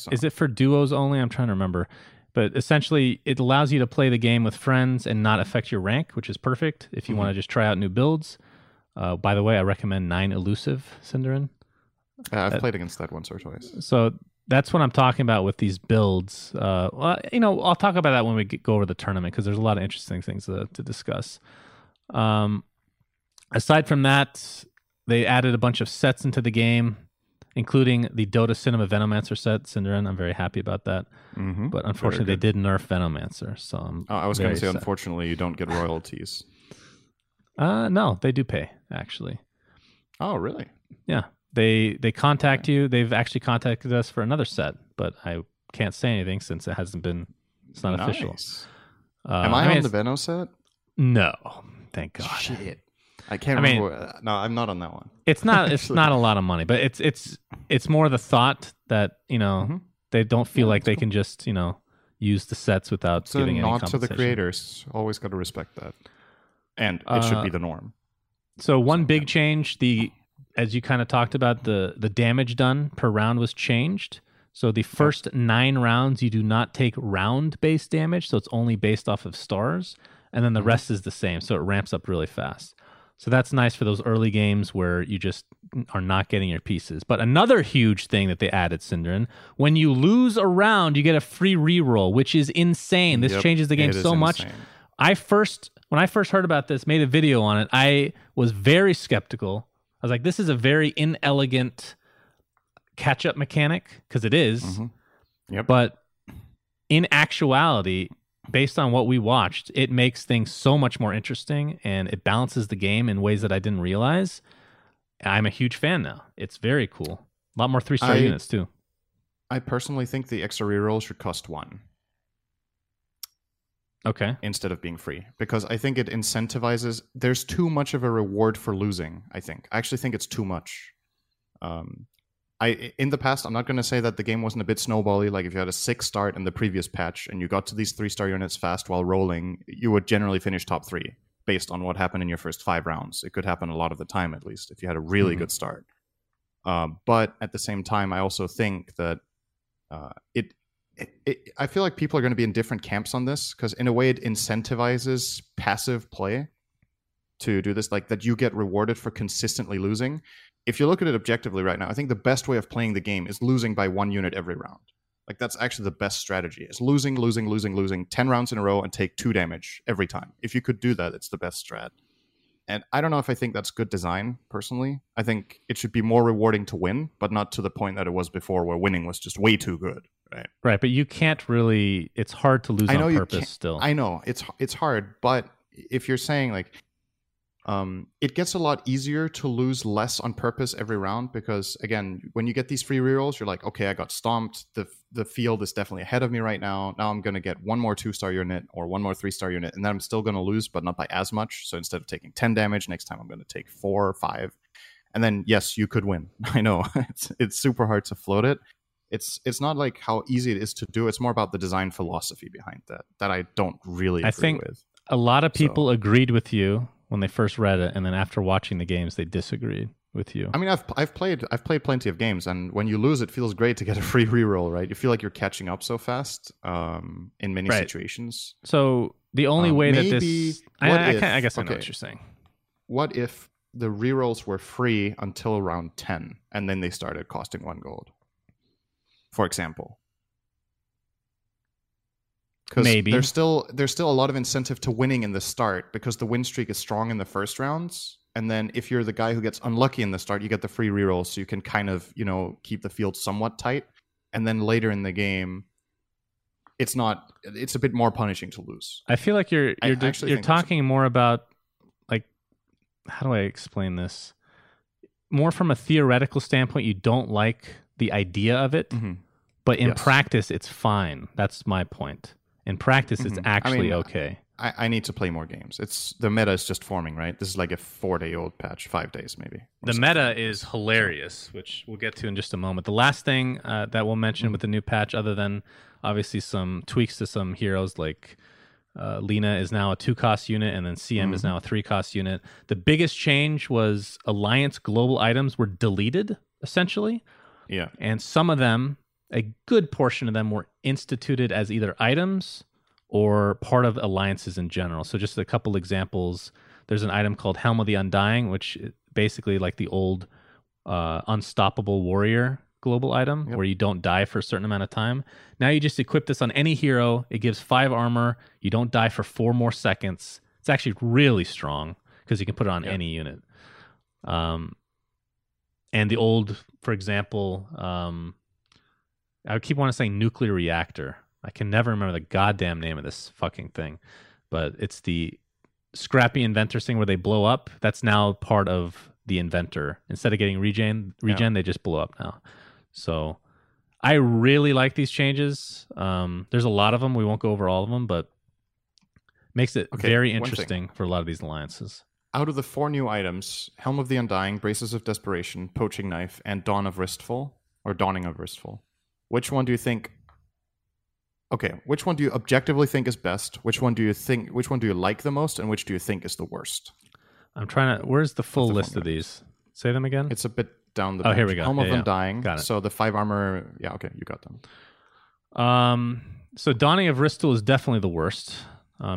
is it for duos only? I'm trying to remember. But essentially, it allows you to play the game with friends and not affect your rank, which is perfect if you want to just try out new builds. By the way, I recommend 9 Elusive, Sindarin. I've played against that once or twice. So that's what I'm talking about with these builds. Well, you know, I'll talk about that when we go over the tournament, because there's a lot of interesting things to discuss. Aside from that, they added a bunch of sets into the game, including the Dota Cinema Venomancer set, Sindarin. I'm very happy about that. Mm-hmm. But unfortunately, they did nerf Venomancer. So I was going to say, sad. Unfortunately, you don't get royalties. No, they do pay, actually. Oh, really? Yeah. They contact you. They've actually contacted us for another set, but I can't say anything since it hasn't been... It's not official. Am I on the Veno set? No. Thank God. Shit. I can't remember. No, I'm not on that one. It's not. It's not a lot of money, but it's more the thought that, you know, mm-hmm. they don't feel like they can just, you know, use the sets without giving any compensation. It's a nod to the creators. Always got to respect that, and it should be the norm. So one big change, as you kind of talked about, the damage done per round was changed. So the first 9 rounds, you do not take round-based damage, so it's only based off of stars, and then the rest is the same, so it ramps up really fast. So that's nice for those early games where you just are not getting your pieces. But another huge thing that they added, Sindarin, when you lose a round, you get a free reroll, which is insane. This changes the game so much. When I first heard about this, made a video on it, I was very skeptical. I was like, this is a very inelegant catch-up mechanic, because it is. Mm-hmm. Yep. But in actuality, based on what we watched, it makes things so much more interesting, and it balances the game in ways that I didn't realize. I'm a huge fan now. It's very cool. A lot more 3-star units, too. I personally think the extra reroll should cost 1. Okay. Instead of being free. Because I think it incentivizes... There's too much of a reward for losing, I think. I actually think it's too much. In the past, I'm not going to say that the game wasn't a bit snowbally. Like, if you had a 6 start in the previous patch and you got to these 3-star units fast while rolling, you would generally finish top 3 based on what happened in your first 5 rounds. It could happen a lot of the time, at least, if you had a really good start. But at the same time, I also think that I feel like people are going to be in different camps on this, because in a way it incentivizes passive play to do this, like that you get rewarded for consistently losing. If you look at it objectively right now, I think the best way of playing the game is losing by 1 unit every round. Like, that's actually the best strategy. It's losing 10 rounds in a row and take 2 damage every time. If you could do that, it's the best strat. And I don't know if I think that's good design, personally. I think it should be more rewarding to win, but not to the point that it was before, where winning was just way too good. Right, but you can't really... It's hard to lose on purpose still. I know, it's hard, but if you're saying, like... it gets a lot easier to lose less on purpose every round, because again, when you get these free rerolls, you're like, okay, I got stomped, the field is definitely ahead of me right now I'm going to get 1 more 2-star unit or 1 more 3-star unit, and then I'm still going to lose, but not by as much. So instead of taking 10 damage next time, I'm going to take 4 or 5, and then yes, you could win. I know. it's super hard to float it. It's not like how easy it is to do. It's more about the design philosophy behind that I don't really agree with. A lot of people agreed with you when they first read it, and then after watching the games, they disagreed with you. I mean, I've played plenty of games, and when you lose, it feels great to get a free reroll, right? You feel like you're catching up so fast in many situations. So the only way that this... I guess I know what you're saying. What if the rerolls were free until round 10, and then they started costing 1 gold, for example? Because there's still a lot of incentive to winning in the start, because the win streak is strong in the first rounds. And then if you're the guy who gets unlucky in the start, you get the free reroll, so you can kind of, you know, keep the field somewhat tight. And then later in the game, it's a bit more punishing to lose. I feel like you're talking more about, like, how do I explain this? More from a theoretical standpoint, you don't like the idea of it, but in practice, it's fine. That's my point. In practice, it's actually okay. I need to play more games. The meta is just forming, right? This is like a 4-day-old patch, 5 days maybe. The meta is hilarious, which we'll get to in just a moment. The last thing that we'll mention with the new patch, other than obviously some tweaks to some heroes, like Lina is now a 2-cost unit, and then CM is now a 3-cost unit. The biggest change was Alliance global items were deleted, essentially. Yeah. And some of them... A good portion of them were instituted as either items or part of alliances in general. So just a couple examples. There's an item called Helm of the Undying, which basically, like the old Unstoppable Warrior global item, where you don't die for a certain amount of time. Now you just equip this on any hero. It gives 5 armor. You don't die for 4 more seconds. It's actually really strong because you can put it on any unit. And the old, for example, I keep wanting to say nuclear reactor. I can never remember the goddamn name of this fucking thing, but it's the Scrappy Inventor thing where they blow up. That's now part of the Inventor. Instead of getting regen, they just blow up now. So I really like these changes. There's a lot of them. We won't go over all of them, but makes it very interesting for a lot of these alliances. Out of the 4 new items, Helm of the Undying, Braces of Desperation, Poaching Knife, and Dawning of Wristful, which one do you objectively think is best? Which one do you like the most, and which do you think is the worst? I'm trying to... Where's the full list of these? Say them again? It's a bit down the... Oh, here we go. Helm of Undying. Got it. So the 5 armor... Yeah, okay, you got them. So Dawning of Wristful is definitely the worst,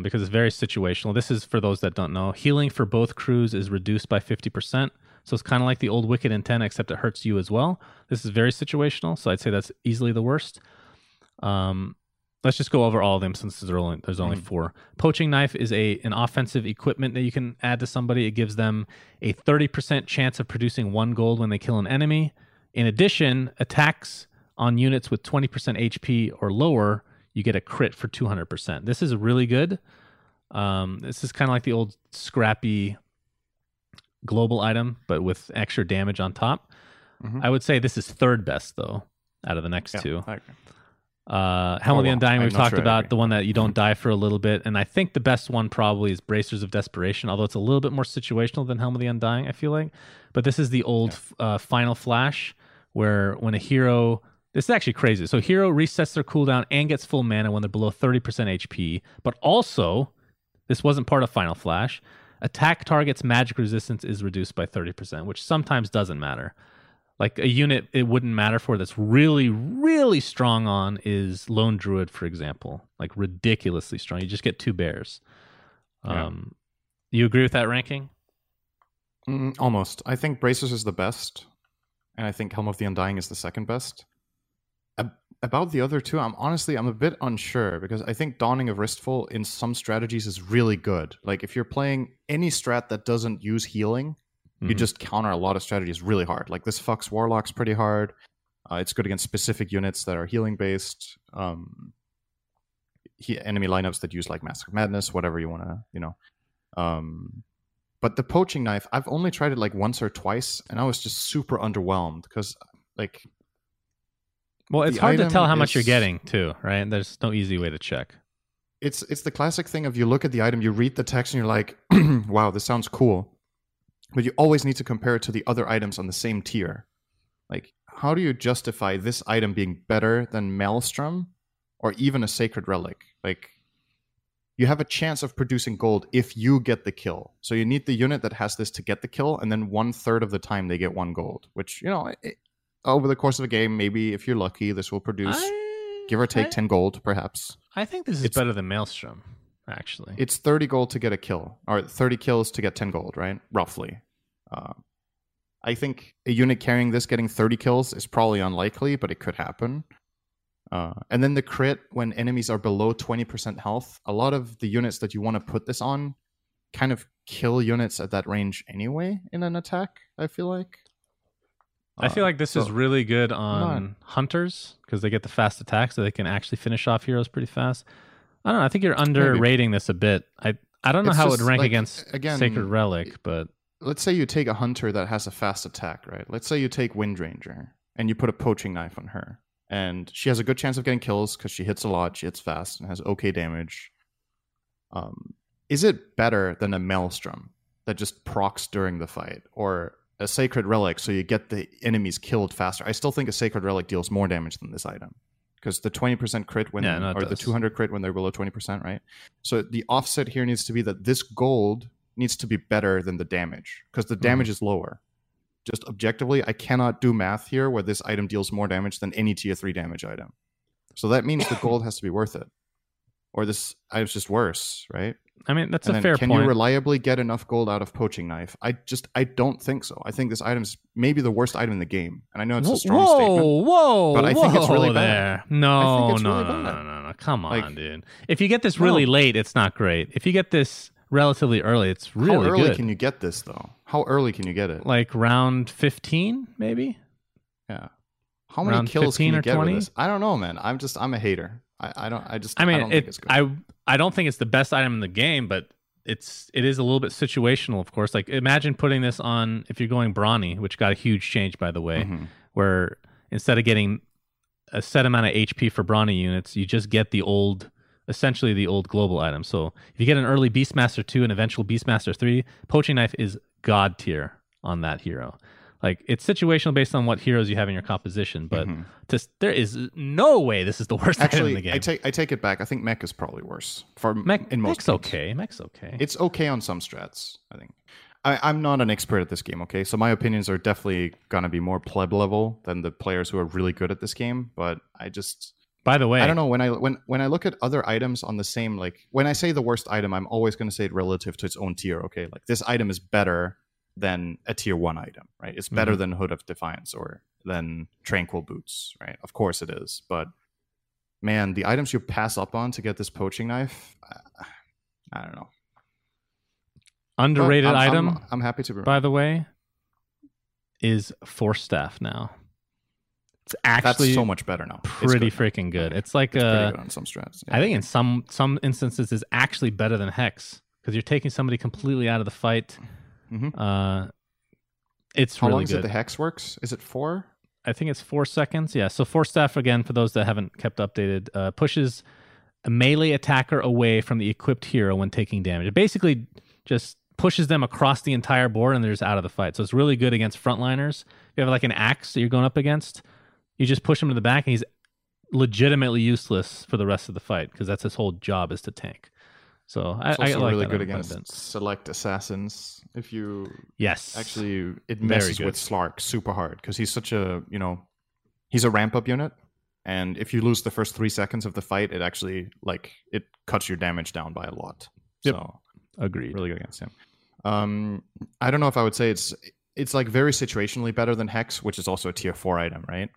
because it's very situational. This is for those that don't know. Healing for both crews is reduced by 50%. So it's kind of like the old Wicked Intent, except it hurts you as well. This is very situational, so I'd say that's easily the worst. Let's just go over all of them since there's only 4. Poaching Knife is an offensive equipment that you can add to somebody. It gives them a 30% chance of producing 1 gold when they kill an enemy. In addition, attacks on units with 20% HP or lower, you get a crit for 200%. This is really good. This is kind of like the old Scrappy global item, but with extra damage on top. Mm-hmm. I would say this is 3rd best, though, out of the next 2. I agree. Helm of the Undying, we've talked about, the one that you don't die for a little bit. And I think the best one probably is Bracers of Desperation, although it's a little bit more situational than Helm of the Undying, I feel like. But this is the old Final Flash, where when a hero... This is actually crazy. So hero resets their cooldown and gets full mana when they're below 30% HP. But also, this wasn't part of Final Flash, attack target's magic resistance is reduced by 30%, which sometimes doesn't matter. Like a unit it wouldn't matter for that's really, really strong on is Lone Druid, for example. Like ridiculously strong. You just get 2 bears. You agree with that ranking? Almost. I think Bracers is the best, and I think Helm of the Undying is the 2nd best. About the other 2, I'm honestly a bit unsure, because I think Dawning of Wristful in some strategies is really good. Like if you're playing any strat that doesn't use healing, you just counter a lot of strategies really hard. Like this fucks Warlocks pretty hard. It's good against specific units that are healing based. Enemy lineups that use like Mask of Madness, whatever you want to, but the Poaching Knife, I've only tried it like once or twice, and I was just super underwhelmed because like... Well, it's hard to tell how much you're getting, too, right? And there's no easy way to check. It's the classic thing of you look at the item, you read the text, and you're like, wow, this sounds cool. But you always need to compare it to the other items on the same tier. Like, how do you justify this item being better than Maelstrom or even a Sacred Relic? Like, you have a chance of producing gold if you get the kill. So you need the unit that has this to get the kill, and then 1/3 of the time they get 1 gold, which, over the course of a game, maybe if you're lucky, this will produce, give or take, 10 gold, perhaps. I think this is better than Maelstrom, actually. It's 30 gold to get a kill, or 30 kills to get 10 gold, right? Roughly. I think a unit carrying this getting 30 kills is probably unlikely, but it could happen. And then the crit, when enemies are below 20% health, a lot of the units that you want to put this on kind of kill units at that range anyway in an attack, I feel like. I feel like this is really good on hunters because they get the fast attack, so they can actually finish off heroes pretty fast. I don't know. I think you're underrating this a bit. I don't know how it would rank against Sacred Relic, but... Let's say you take a hunter that has a fast attack, right? Let's say you take Windranger and you put a Poaching Knife on her. And she has a good chance of getting kills because she hits a lot, she hits fast, and has okay damage. Is it better than a Maelstrom that just procs during the fight? Or... a Sacred Relic, so you get the enemies killed faster. I still think a Sacred Relic deals more damage than this item, because the 20% crit when the 200 crit when they're below 20%, right? So the offset here needs to be that this gold needs to be better than the damage, because the damage is lower. Just objectively, I cannot do math here where this item deals more damage than any tier 3 damage item. So that means the gold has to be worth it. or this it's just worse, right? I mean, that's a fair point. Can you reliably get enough gold out of Poaching Knife? I don't think so. I think this item's maybe the worst item in the game. And I know it's a strong statement. But I think it's really bad. No. Come on, like, dude. If you get this really late, it's not great. If you get this relatively early, it's really good. How early can you get this, though? How early can you get it? Like round 15, maybe? Yeah. How many round kills can you get with this? I don't know, man. I'm a hater. I don't think it's good. I don't think it's the best item in the game, but it is a little bit situational, of course. Like, imagine putting this on if you're going Brawny, which got a huge change, by the way, where instead of getting a set amount of HP for Brawny units, you just get essentially the old global item. So if you get an early Beastmaster 2 and eventual Beastmaster 3, Poaching Knife is god tier on that hero. Like, it's situational based on what heroes you have in your composition, but there is no way this is the worst item in the game. I take it back. I think Mech is probably worse. Mech's okay. It's okay on some strats, I think. I'm not an expert at this game, okay? So my opinions are definitely going to be more pleb level than the players who are really good at this game, but I just... By the way... I don't know. When I look at other items on the same... like, when I say the worst item, I'm always going to say it relative to its own tier, okay? Like, this item is better than a tier 1 item, right? It's better than Hood of Defiance or than Tranquil Boots, right? Of course it is. But man, the items you pass up on to get this Poaching Knife, I don't know. Underrated item. I'm happy to remember. By the way, is Force Staff now. It's actually so much better now. Pretty freaking good. It's like pretty good on some strats. Yeah. I think in some instances is actually better than Hex because you're taking somebody completely out of the fight. It's how really long is good. It the Hex works? Is it 4? I think it's 4 seconds. Yeah. So Force Staff, again, for those that haven't kept updated, pushes a melee attacker away from the equipped hero when taking damage. It basically just pushes them across the entire board and they're just out of the fight. So it's really good against frontliners. If you have like an Axe that you're going up against, you just push him to the back and he's legitimately useless for the rest of the fight because that's his whole job is to tank. So it's also like really good against select assassins. If you actually it messes with Slark super hard because he's such a he's a ramp up unit, and if you lose the first 3 seconds of the fight, it actually it cuts your damage down by a lot. Yep. So agreed, really good against him. I don't know if I would say it's like very situationally better than Hex, which is also a tier 4 item, right?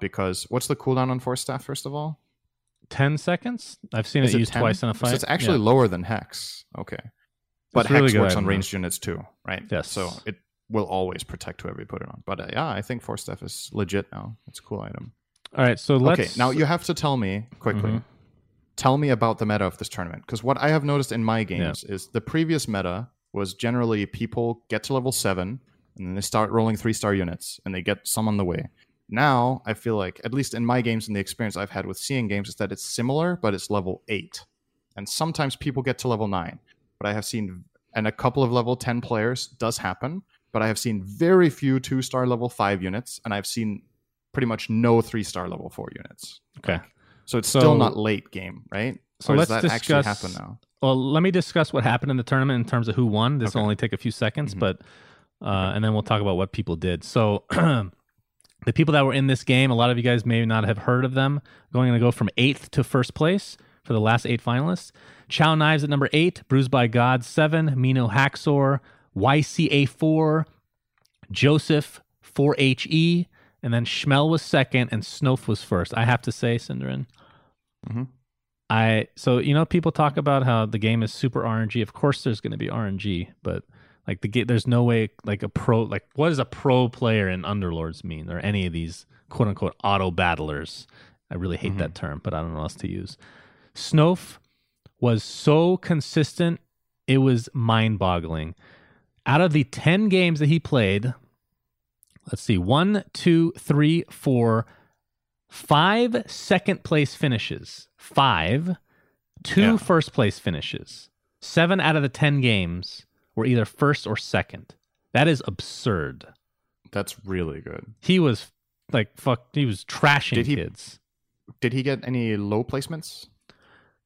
Because what's the cooldown on Force Staff first of all? 10 seconds? I've seen it used 10? Twice in a fight. So it's actually lower than Hex. Okay. But really Hex works on ranged units too, right? Yes. So it will always protect whoever you put it on. But I think Force Staff is legit now. It's a cool item. All right, so let's... Okay, now you have to tell me, quickly, tell me about the meta of this tournament. Because what I have noticed in my games is the previous meta was generally people get to level 7, and then they start rolling 3-star units, and they get some on the way. Now, I feel like, at least in my games and the experience I've had with seeing games, is that it's similar, but it's level 8. And sometimes people get to level 9. But I have seen, and a couple of level 10 players does happen, but I have seen very few 2-star level 5 units, and I've seen pretty much no 3-star level 4 units. Okay. So it's still not late game, right? So let's discuss, actually happen now? Well, let me discuss what happened in the tournament in terms of who won. This will only take a few seconds, but and then we'll talk about what people did. So... The people that were in this game, a lot of you guys may not have heard of them. Going to go from 8th to 1st place for the last 8 finalists. Chow Knives at number 8, Bruised by God 7, Mino Haxor, YCA4, Joseph 4HE, and then Schmel was 2nd and Snoof was 1st. I have to say, Sindarin, people talk about how the game is super RNG. Of course there's going to be RNG, but... like there's no way what does a pro player in Underlords mean, or any of these quote unquote auto battlers? I really hate that term, but I don't know what else to use. Snoof was so consistent, it was mind boggling. Out of the 10 games that he played, let's see, 5 second place finishes. 5, 2 first place finishes. 7 out of the 10 games were either 1st or 2nd. That is absurd. That's really good. He was he was trashing kids. Did he get any low placements?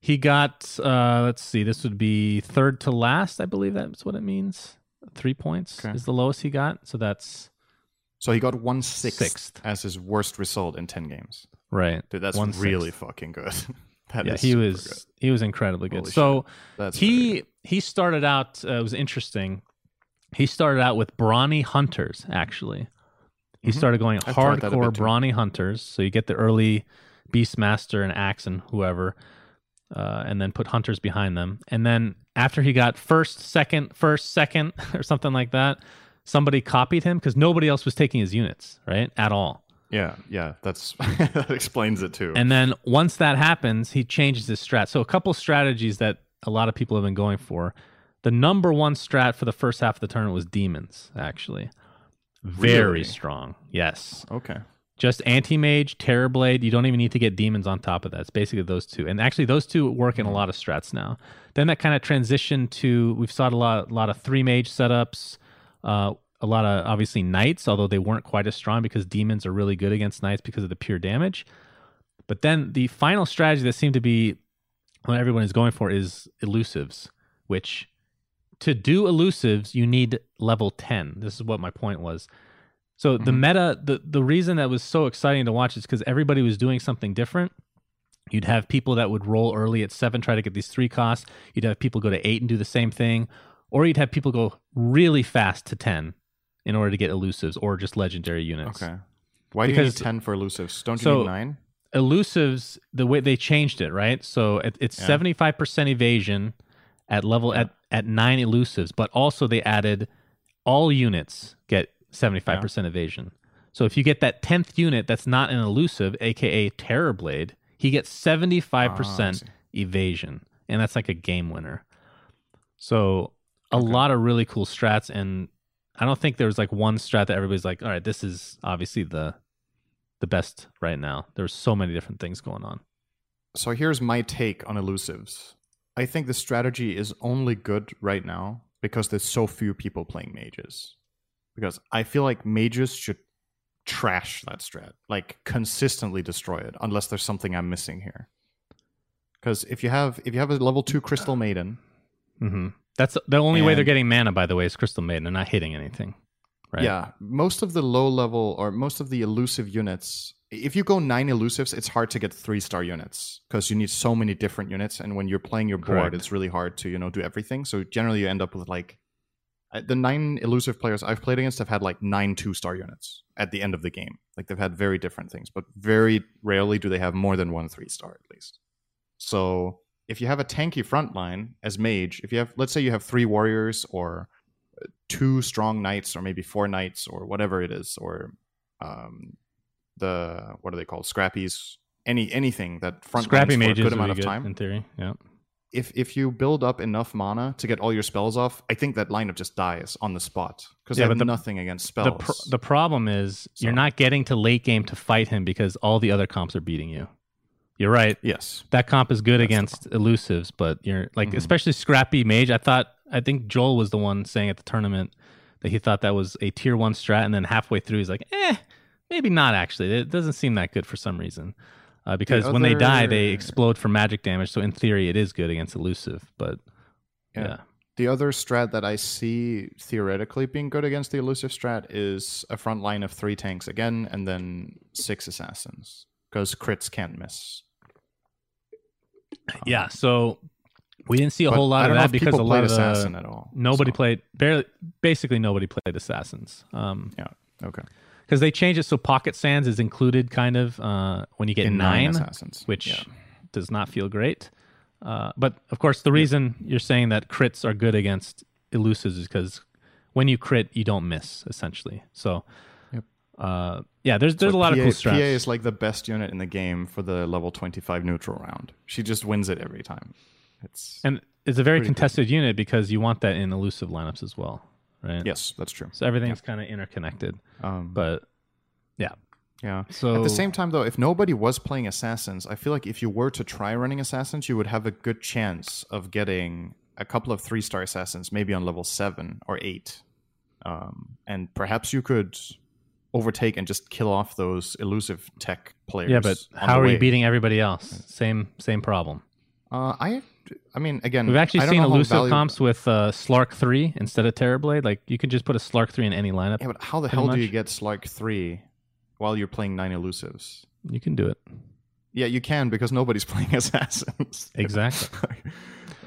He got, let's see, this would be 3rd to last, I believe that's what it means. 3 points is the lowest he got. So that's... So he got 1/6 as his worst result in 10 games. Right. Dude, that's really fucking good. Yeah, he was incredibly good. Holy so he started out. It was interesting. He started out with Brawny Hunters. Actually, he started going hardcore Brawny Hunters. So you get the early Beastmaster and Axe and whoever, and then put Hunters behind them. And then after he got first, second, or something like that, somebody copied him because nobody else was taking his units right at all. Yeah, that's that explains it too. And then once that happens, he changes his strat. So a couple strategies that a lot of people have been going for. The number one strat for the first half of the tournament was demons, actually. Very strong. Yes. Okay. Just anti-mage, Terrorblade. You don't even need to get demons on top of that. It's basically those two. And actually those two work in a lot of strats now. Then that kind of transitioned to, we've saw a lot of three mage setups, a lot of obviously knights, although they weren't quite as strong because demons are really good against knights because of the pure damage. But then the final strategy that seemed to be what everyone is going for is elusives, which to do elusives, you need level 10. This is what my point was. So the meta, the reason that was so exciting to watch is because everybody was doing something different. You'd have people that would roll early at 7, try to get these 3 costs. You'd have people go to 8 and do the same thing. Or you'd have people go really fast to 10. In order to get elusives or just legendary units. Okay. Why do you need 10 for elusives? Don't you need 9? Elusives, the way they changed it, right? So it's 75% evasion at level at 9 elusives, but also they added all units get 75% evasion. So if you get that 10th unit that's not an elusive, aka Terrorblade, he gets 75% evasion. And that's like a game winner. So a lot of really cool strats, and I don't think there was like one strat that everybody's like, all right, this is obviously the best right now. There's so many different things going on. So here's my take on elusives. I think the strategy is only good right now because there's so few people playing mages. Because I feel like mages should trash that strat, like consistently destroy it, unless there's something I'm missing here. Because if you have a level 2 Crystal Maiden, that's the only way they're getting mana, by the way, is Crystal Maiden. They're not hitting anything, right? Yeah. Most of the low level or most of the elusive units, if you go 9 elusives, it's hard to get 3-star units because you need so many different units. And when you're playing your board, it's really hard to, do everything. So generally you end up with like the 9 elusive players I've played against have had like 9 2-star units at the end of the game. Like they've had very different things, but very rarely do they have more than 1 3-star at least. So if you have a tanky frontline as mage, let's say you have 3 warriors or 2 strong knights or maybe 4 knights or whatever it is, or what are they called? Scrappies, anything that frontline for a good amount of time. In theory, yeah. If you build up enough mana to get all your spells off, I think that lineup just dies on the spot because they have nothing against spells. The problem is you're not getting to late game to fight him because all the other comps are beating you. You're right. Yes. That comp is good against elusives, but you're like especially Scrappy Mage. I think Joel was the one saying at the tournament that he thought that was a tier 1 strat, and then halfway through he's like, maybe not actually. It doesn't seem that good for some reason. Because when they die, they explode for magic damage, so in theory it is good against elusive, but yeah. The other strat that I see theoretically being good against the elusive strat is a front line of 3 tanks again and then 6 assassins because crits can't miss. Yeah, so we didn't see a whole lot of that because a lot of assassin at all. Nobody played basically nobody played assassins. Because they changed it so pocket sands is included kind of when you get 9 assassins, which does not feel great. But of course, the reason you're saying that crits are good against elusives is because when you crit, you don't miss essentially. So. There's a lot of cool strats. PA is like the best unit in the game for the level 25 neutral round. She just wins it every time. It's a very contested unit because you want that in elusive lineups as well, right? Yes, that's true. So everything's kind of interconnected. So at the same time, though, if nobody was playing assassins, I feel like if you were to try running assassins, you would have a good chance of getting a couple of 3-star assassins, maybe on level 7 or 8, and perhaps you could overtake and just kill off those elusive tech players. Yeah, but how are you beating everybody else? Same problem. I mean, again, we've actually seen elusive comps with Slark 3 instead of Terrorblade. Like you can just put a Slark 3 in any lineup. Yeah, but how the hell do you get Slark 3 while you're playing 9 elusives? You can do it. Yeah, you can, because nobody's playing assassins. Exactly.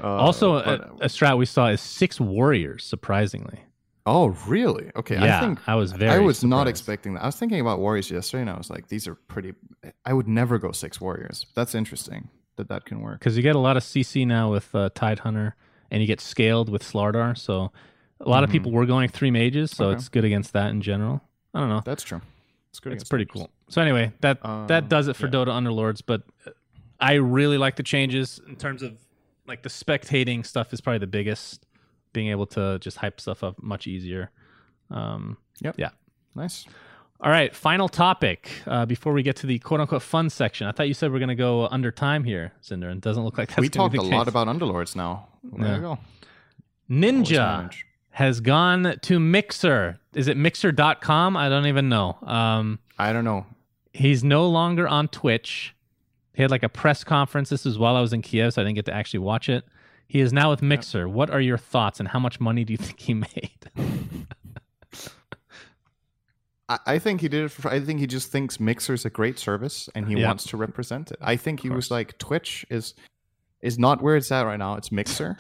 Also, a strat we saw is 6 warriors, surprisingly. Oh, really? Okay. Yeah, I was not expecting that. I was thinking about warriors yesterday, and I was like, these are pretty... I would never go 6 warriors. That's interesting that that can work. Because you get a lot of CC now with Tidehunter, and you get scaled with Slardar, so a lot of people were going 3 mages, so it's good against that in general. I don't know. That's true. It's pretty cool. So anyway, that does it for Dota Underlords, but I really like the changes in terms of like the spectating stuff is probably the biggest, being able to just hype stuff up much easier. Yeah. Nice. All right, final topic before we get to the quote-unquote fun section. I thought you said we're going to go under time here, Sindarin. It doesn't look like that's going to be the case. We talked a lot about Underlords now. There you go. Ninja has gone to Mixer. Is it Mixer.com? I don't even know. I don't know. He's no longer on Twitch. He had like a press conference. This was while I was in Kiev, so I didn't get to actually watch it. He is now with Mixer. Yep. What are your thoughts, and how much money do you think he made? I think he did it for, I think he just thinks Mixer's a great service, and he wants to represent it. I think he was like, Twitch is not where it's at right now. It's Mixer.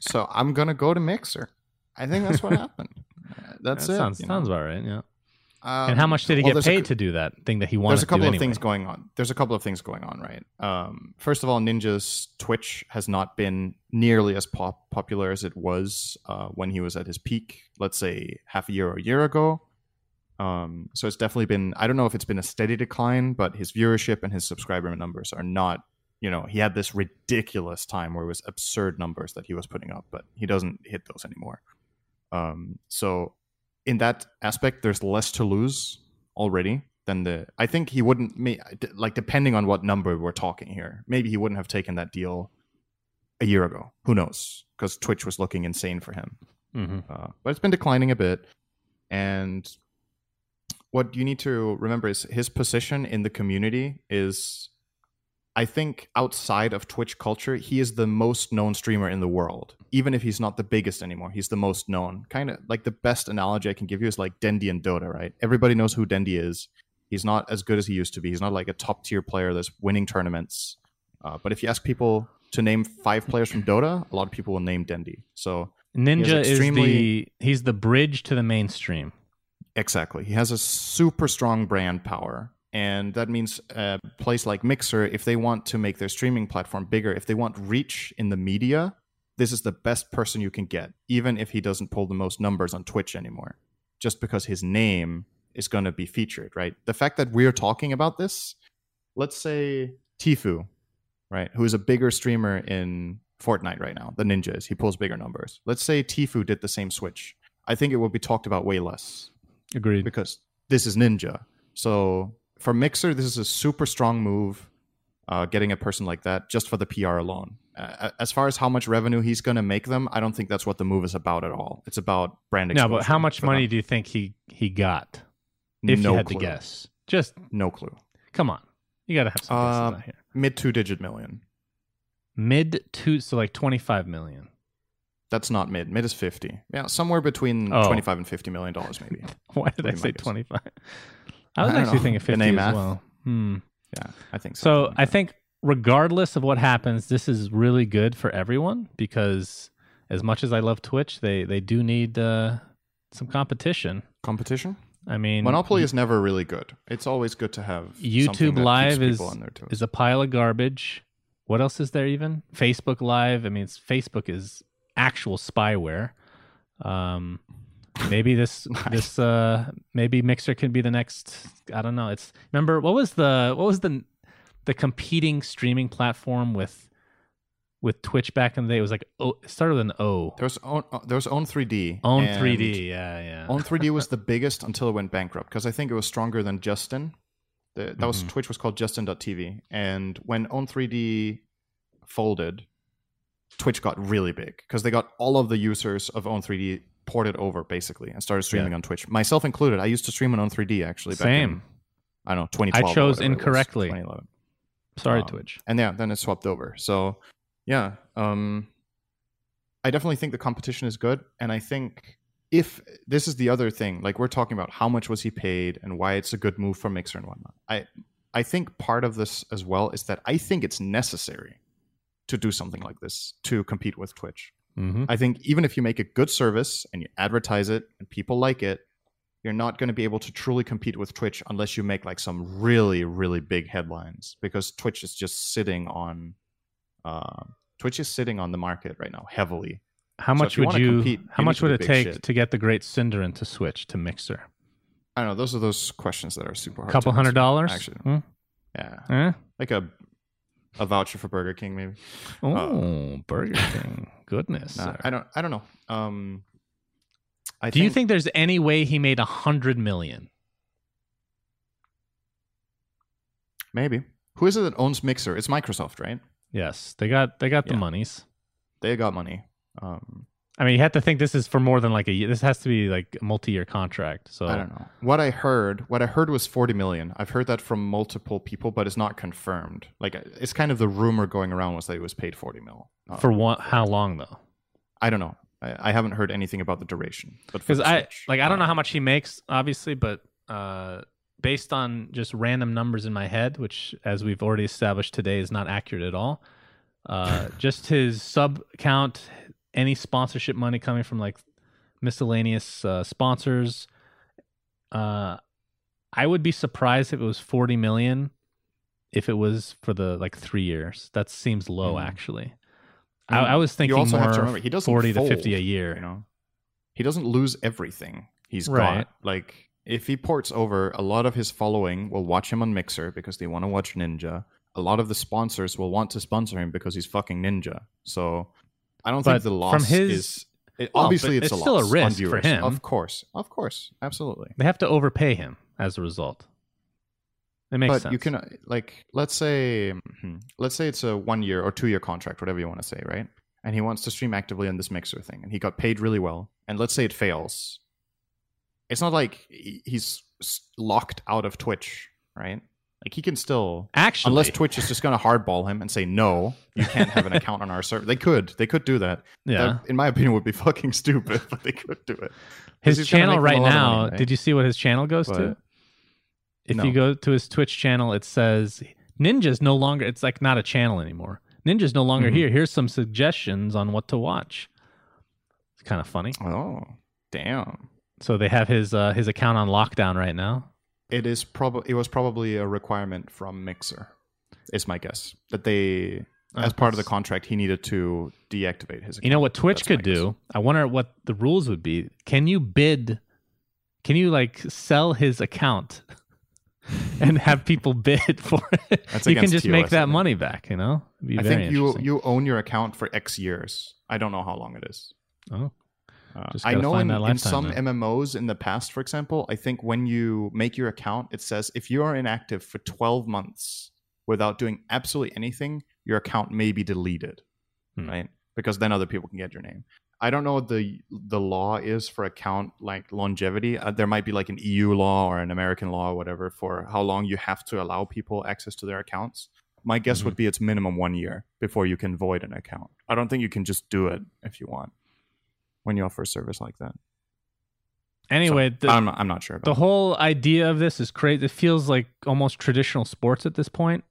So I'm going to go to Mixer. I think that's what happened. That's it. Sounds about right, yeah. And how much did he get paid to do that thing that he wanted to do? There's a couple of things going on. Right? First of all, Ninja's Twitch has not been nearly as popular as it was when he was at his peak, let's say half a year or a year ago. So it's definitely been, I don't know if it's been a steady decline, but his viewership and his subscriber numbers are not, you know, he had this ridiculous time where it was absurd numbers that he was putting up, but he doesn't hit those anymore. So in that aspect, there's less to lose already than the, I think he wouldn't, like, depending on what number we're talking here, maybe he wouldn't have taken that deal a year ago. Who knows? Because Twitch was looking insane for him. But it's been declining a bit. And what you need to remember is his position in the community is, I think, outside of Twitch culture, he is the most known streamer in the world. Even if he's not the biggest anymore, he's the most known. Kind of like the best analogy I can give you is like Dendi and Dota, right? Everybody knows who Dendi is. He's not as good as he used to be. He's not like a top-tier player that's winning tournaments. But if you ask people to name 5 players from Dota, a lot of people will name Dendi. So Ninja he's the bridge to the mainstream. Exactly. He has a super strong brand power. And that means a place like Mixer, if they want to make their streaming platform bigger, if they want reach in the media, this is the best person you can get, even if he doesn't pull the most numbers on Twitch anymore, just because his name is going to be featured, right? The fact that we're talking about this, let's say Tfue, right, who is a bigger streamer in Fortnite right now, the Ninjas, he pulls bigger numbers. Let's say Tfue did the same switch. I think it will be talked about way less. Agreed. Because this is Ninja. So for Mixer, this is a super strong move, getting a person like that just for the PR alone. As far as how much revenue he's going to make them, I don't think that's what the move is about at all. It's about brand exposure. No, but how much money do you think he got? If you had to guess. Just no clue. Come on. You got to have some guesses out here. Mid 2-digit million. So like 25 million. That's not mid. Mid is 50. Yeah, somewhere between $25 and $50 million maybe. Why did I say 25? I was actually thinking 50 as well. Yeah, I think so. So I think regardless of what happens, this is really good for everyone because as much as I love Twitch, they do need some competition. Competition? I mean... Monopoly is never really good. It's always good to have YouTube Live is a pile of garbage. What else is there even? Facebook Live. I mean, Facebook is actual spyware. Maybe maybe Mixer can be the next. I don't know. It's remember what was the competing streaming platform with Twitch back in the day? It was like it started with an O. There was Own3D. Own3D, yeah. Own3D was the biggest until it went bankrupt because I think it was stronger than Justin. That was Twitch was called Justin.tv, and when Own3D folded, Twitch got really big because they got all of the users of Own3D ported over basically and started streaming on Twitch. Myself included. I used to stream on Own3D actually. Back in, I don't know, 2012. I chose incorrectly. 2011. Sorry, Twitch. And yeah, then it swapped over. So yeah, I definitely think the competition is good. And I think if this is the other thing, like we're talking about how much was he paid and why it's a good move for Mixer and whatnot. I I think part of this as well is that I think it's necessary to do something like this to compete with Twitch. Mm-hmm. I think even if you make a good service and you advertise it and people like it, you're not going to be able to truly compete with Twitch unless you make like some really, really big headlines, because Twitch is just sitting on the market right now heavily. How much would it take to get the great Sindarin to switch to Mixer? I don't know. Those are those questions that are super hard. $200? Actually, yeah, like a voucher for Burger King, maybe. Oh, Burger King! Goodness, nah, I don't know. Do you think there's any way he made 100 million? Maybe. Who is it that owns Mixer? It's Microsoft, right? Yes, they got the monies. They got money. I mean, you have to think this is for more than like a year. This has to be like a multi-year contract. So I don't know. What I heard was 40 million. I've heard that from multiple people, but it's not confirmed. Like, it's kind of the rumor going around was that he was paid 40 mil. For what? How long though? I don't know. I haven't heard anything about the duration. But because I don't know how much he makes, obviously, but based on just random numbers in my head, which as we've already established today is not accurate at all. Just his sub count. Any sponsorship money coming from like miscellaneous sponsors, I would be surprised if it was 40 million. If it was for the like 3 years, that seems low. Actually, I was thinking you also more have to remember, he doesn't 40 fold, to 50 a year. You know, he doesn't lose everything he's got. Like if he ports over, a lot of his following will watch him on Mixer because they want to watch Ninja. A lot of the sponsors will want to sponsor him because he's fucking Ninja. So. I don't think the loss is... Obviously, it's a loss. It's still a risk for him. Of course. Absolutely. They have to overpay him as a result. It makes sense. But you can... Like, let's say it's a 1 year or 2 year contract, whatever you want to say, right? And he wants to stream actively on this Mixer thing. And he got paid really well. And let's say it fails. It's not like he's locked out of Twitch, right? Like he can still, actually, unless Twitch is just going to hardball him and say, no, you can't have an account on our server. They could do that. Yeah. That, in my opinion, would be fucking stupid, but they could do it. His channel right now, money, right? Did you see what his channel goes to? If you go to his Twitch channel, it says Ninja's no longer, it's like not a channel anymore. Ninja's no longer here. Here's some suggestions on what to watch. It's kind of funny. Oh, damn. So they have his account on lockdown right now. It was probably a requirement from Mixer, is my guess. That they, as part of the contract, he needed to deactivate his account. You know what Twitch could do? I wonder what the rules would be. Can you bid? Can you like sell his account and have people bid for it? That's you can just TOS, make that money back, you know? I think you own your account for X years. I don't know how long it is. Oh. I know in some MMOs in the past, for example, I think when you make your account, it says if you are inactive for 12 months without doing absolutely anything, your account may be deleted, right? Because then other people can get your name. I don't know what the law is for account like longevity. There might be like an EU law or an American law or whatever for how long you have to allow people access to their accounts. My guess would be it's minimum 1 year before you can void an account. I don't think you can just do it if you want. When you offer a service like that. Anyway, so, I'm not sure about the whole idea of this is crazy. It feels like almost traditional sports at this point.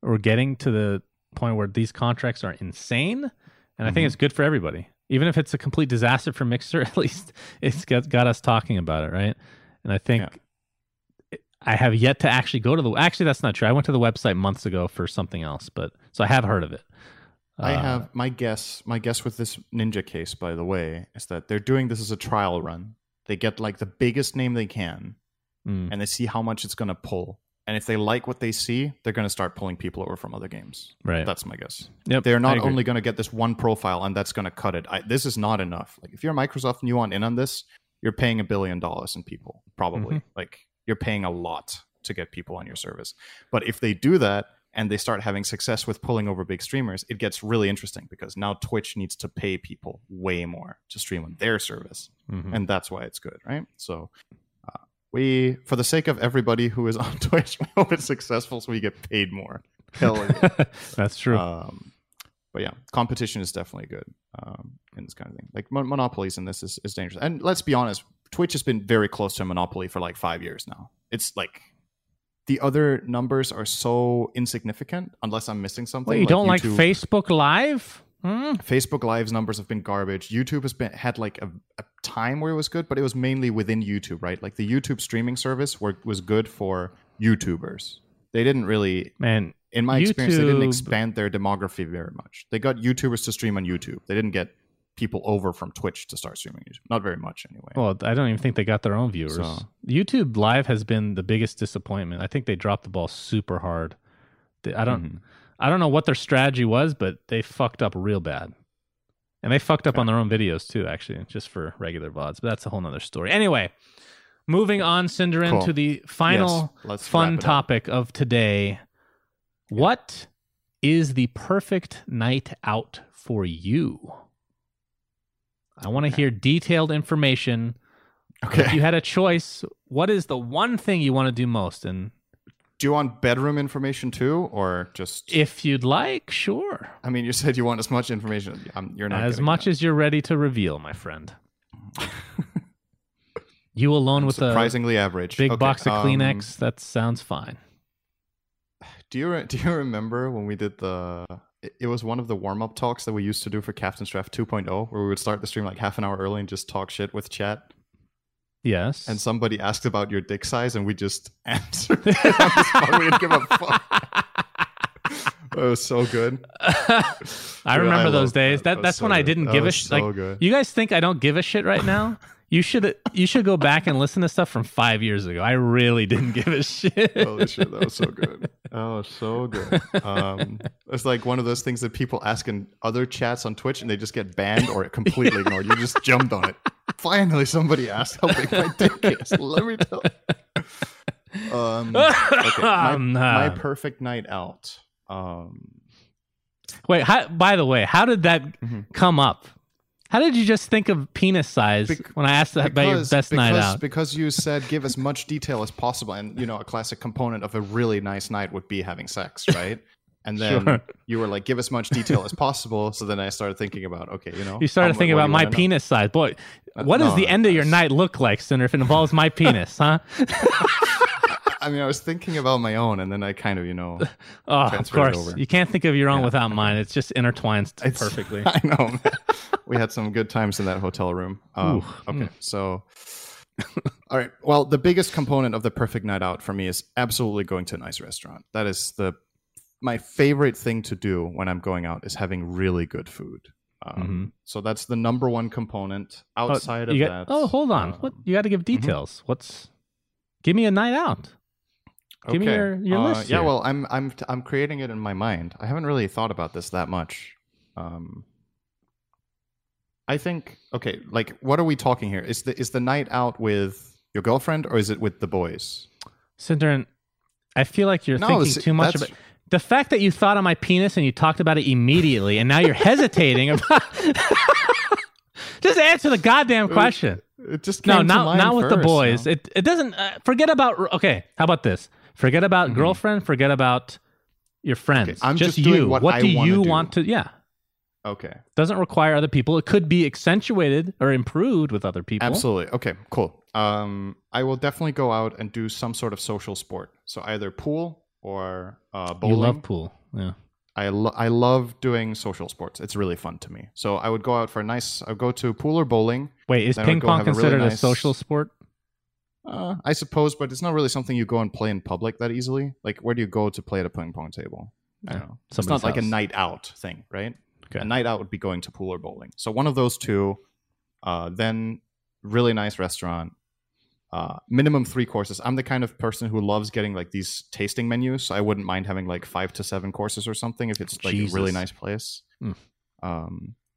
We're getting to the point where these contracts are insane, and I think it's good for everybody. Even if it's a complete disaster for Mixer, at least it's got us talking about it, right? And I think I have yet to actually go to the... Actually, that's not true. I went to the website months ago for something else, but so I have heard of it. I have my guess with this Ninja case, by the way, is that they're doing this as a trial run. They get like the biggest name they can and they see how much it's going to pull. And if they like what they see, they're going to start pulling people over from other games. Right. That's my guess. Yep, they're not only going to get this one profile and that's going to cut it. This is not enough. Like if you're Microsoft and you want in on this, you're paying $1 billion in people, probably. Like you're paying a lot to get people on your service. But if they do that, and they start having success with pulling over big streamers, it gets really interesting because now Twitch needs to pay people way more to stream on their service. And that's why it's good, right? So we, for the sake of everybody who is on Twitch, we hope it's successful so we get paid more. Hell yeah. That's true. But yeah, competition is definitely good in this kind of thing. Like monopolies in this is dangerous. And let's be honest, Twitch has been very close to a monopoly for like 5 years now. It's like... the other numbers are so insignificant, unless I'm missing something. Wait, you don't like Facebook Live? Hmm? Facebook Live's numbers have been garbage. YouTube has been had like a time where it was good, but it was mainly within YouTube, right? Like the YouTube streaming service was good for YouTubers. They didn't really, in my experience, they didn't expand their demography very much. They got YouTubers to stream on YouTube. They didn't get people over from Twitch to start streaming YouTube. Not very much, anyway. Well, I don't even think they got their own viewers. So. YouTube Live has been the biggest disappointment. I think they dropped the ball super hard. I don't know what their strategy was, but they fucked up real bad. And they fucked up on their own videos, too, actually, just for regular VODs. But that's a whole nother story. Anyway, moving on, Sindarin, to the final fun topic of today. Yeah. What is the perfect night out for you? I want to hear detailed information. Okay. If you had a choice, what is the one thing you want to do most? And do you want bedroom information too, or just... If you'd like, sure. I mean, you said you want as much information. You're not as much as you're ready to reveal, my friend. You alone with a surprisingly average big box of Kleenex. That sounds fine. Do you remember when we did the... It was one of the warm-up talks that we used to do for Captain's Draft 2.0, where we would start the stream like half an hour early and just talk shit with chat. Yes. And somebody asked about your dick size, and we just answered it on the spot. We didn't give a fuck. It was so good. I remember those days. That's when I didn't give a shit. Like, you guys think I don't give a shit right now? You should go back and listen to stuff from 5 years ago. I really didn't give a shit. Holy shit, that was so good. Oh, so good. It's like one of those things that people ask in other chats on Twitch and they just get banned or completely ignored. You just jumped on it. Finally, somebody asked how big my dick is. Let me tell you. Okay. My perfect night out. Wait, by the way, how did that come up? How did you just think of penis size when I asked about your best night out? Because you said give as much detail as possible. And, you know, a classic component of a really nice night would be having sex, right? And then you were like, give as much detail as possible. So then I started thinking about, okay, you know. You started thinking about my penis size. Boy, what does the end of your night look like, Cinder, if it involves my penis, huh? I mean, I was thinking about my own, and then I kind of, you know, transferred it over. You can't think of your own without mine. It's just intertwined perfectly. I know, man. We had some good times in that hotel room. So, all right. Well, the biggest component of the perfect night out for me is absolutely going to a nice restaurant. That is my favorite thing to do when I'm going out is having really good food. So that's the number one component outside of that. Oh, hold on. What? You got to give details. Give me a night out. Give me your list. Yeah, well, I'm creating it in my mind. I haven't really thought about this that much. I think like, what are we talking here? Is the night out with your girlfriend or is it with the boys? Sindarin, I feel like you're thinking too much about it. The fact that you thought of my penis and you talked about it immediately, and now you're hesitating about. Just answer the goddamn question. It just came to mind not with first, the boys. No. It doesn't forget about. Okay, how about this? Forget about girlfriend. Forget about your friends. Okay, I'm just doing you. What do you want to? Yeah. Okay. Doesn't require other people. It could be accentuated or improved with other people. Absolutely. Okay. Cool. I will definitely go out and do some sort of social sport. So either pool or bowling. You love pool. Yeah. I love doing social sports. It's really fun to me. So I would go out for a nice... I would go to pool or bowling. Wait, is ping pong considered a social sport? I suppose, but it's not really something you go and play in public that easily. Like, where do you go to play at a ping pong table? I don't know. It's not like a night out thing, right? Okay. A night out would be going to pool or bowling. So one of those two, then really nice restaurant. Minimum 3 courses. I'm the kind of person who loves getting like these tasting menus. So I wouldn't mind having like 5 to 7 courses or something if it's like a really nice place.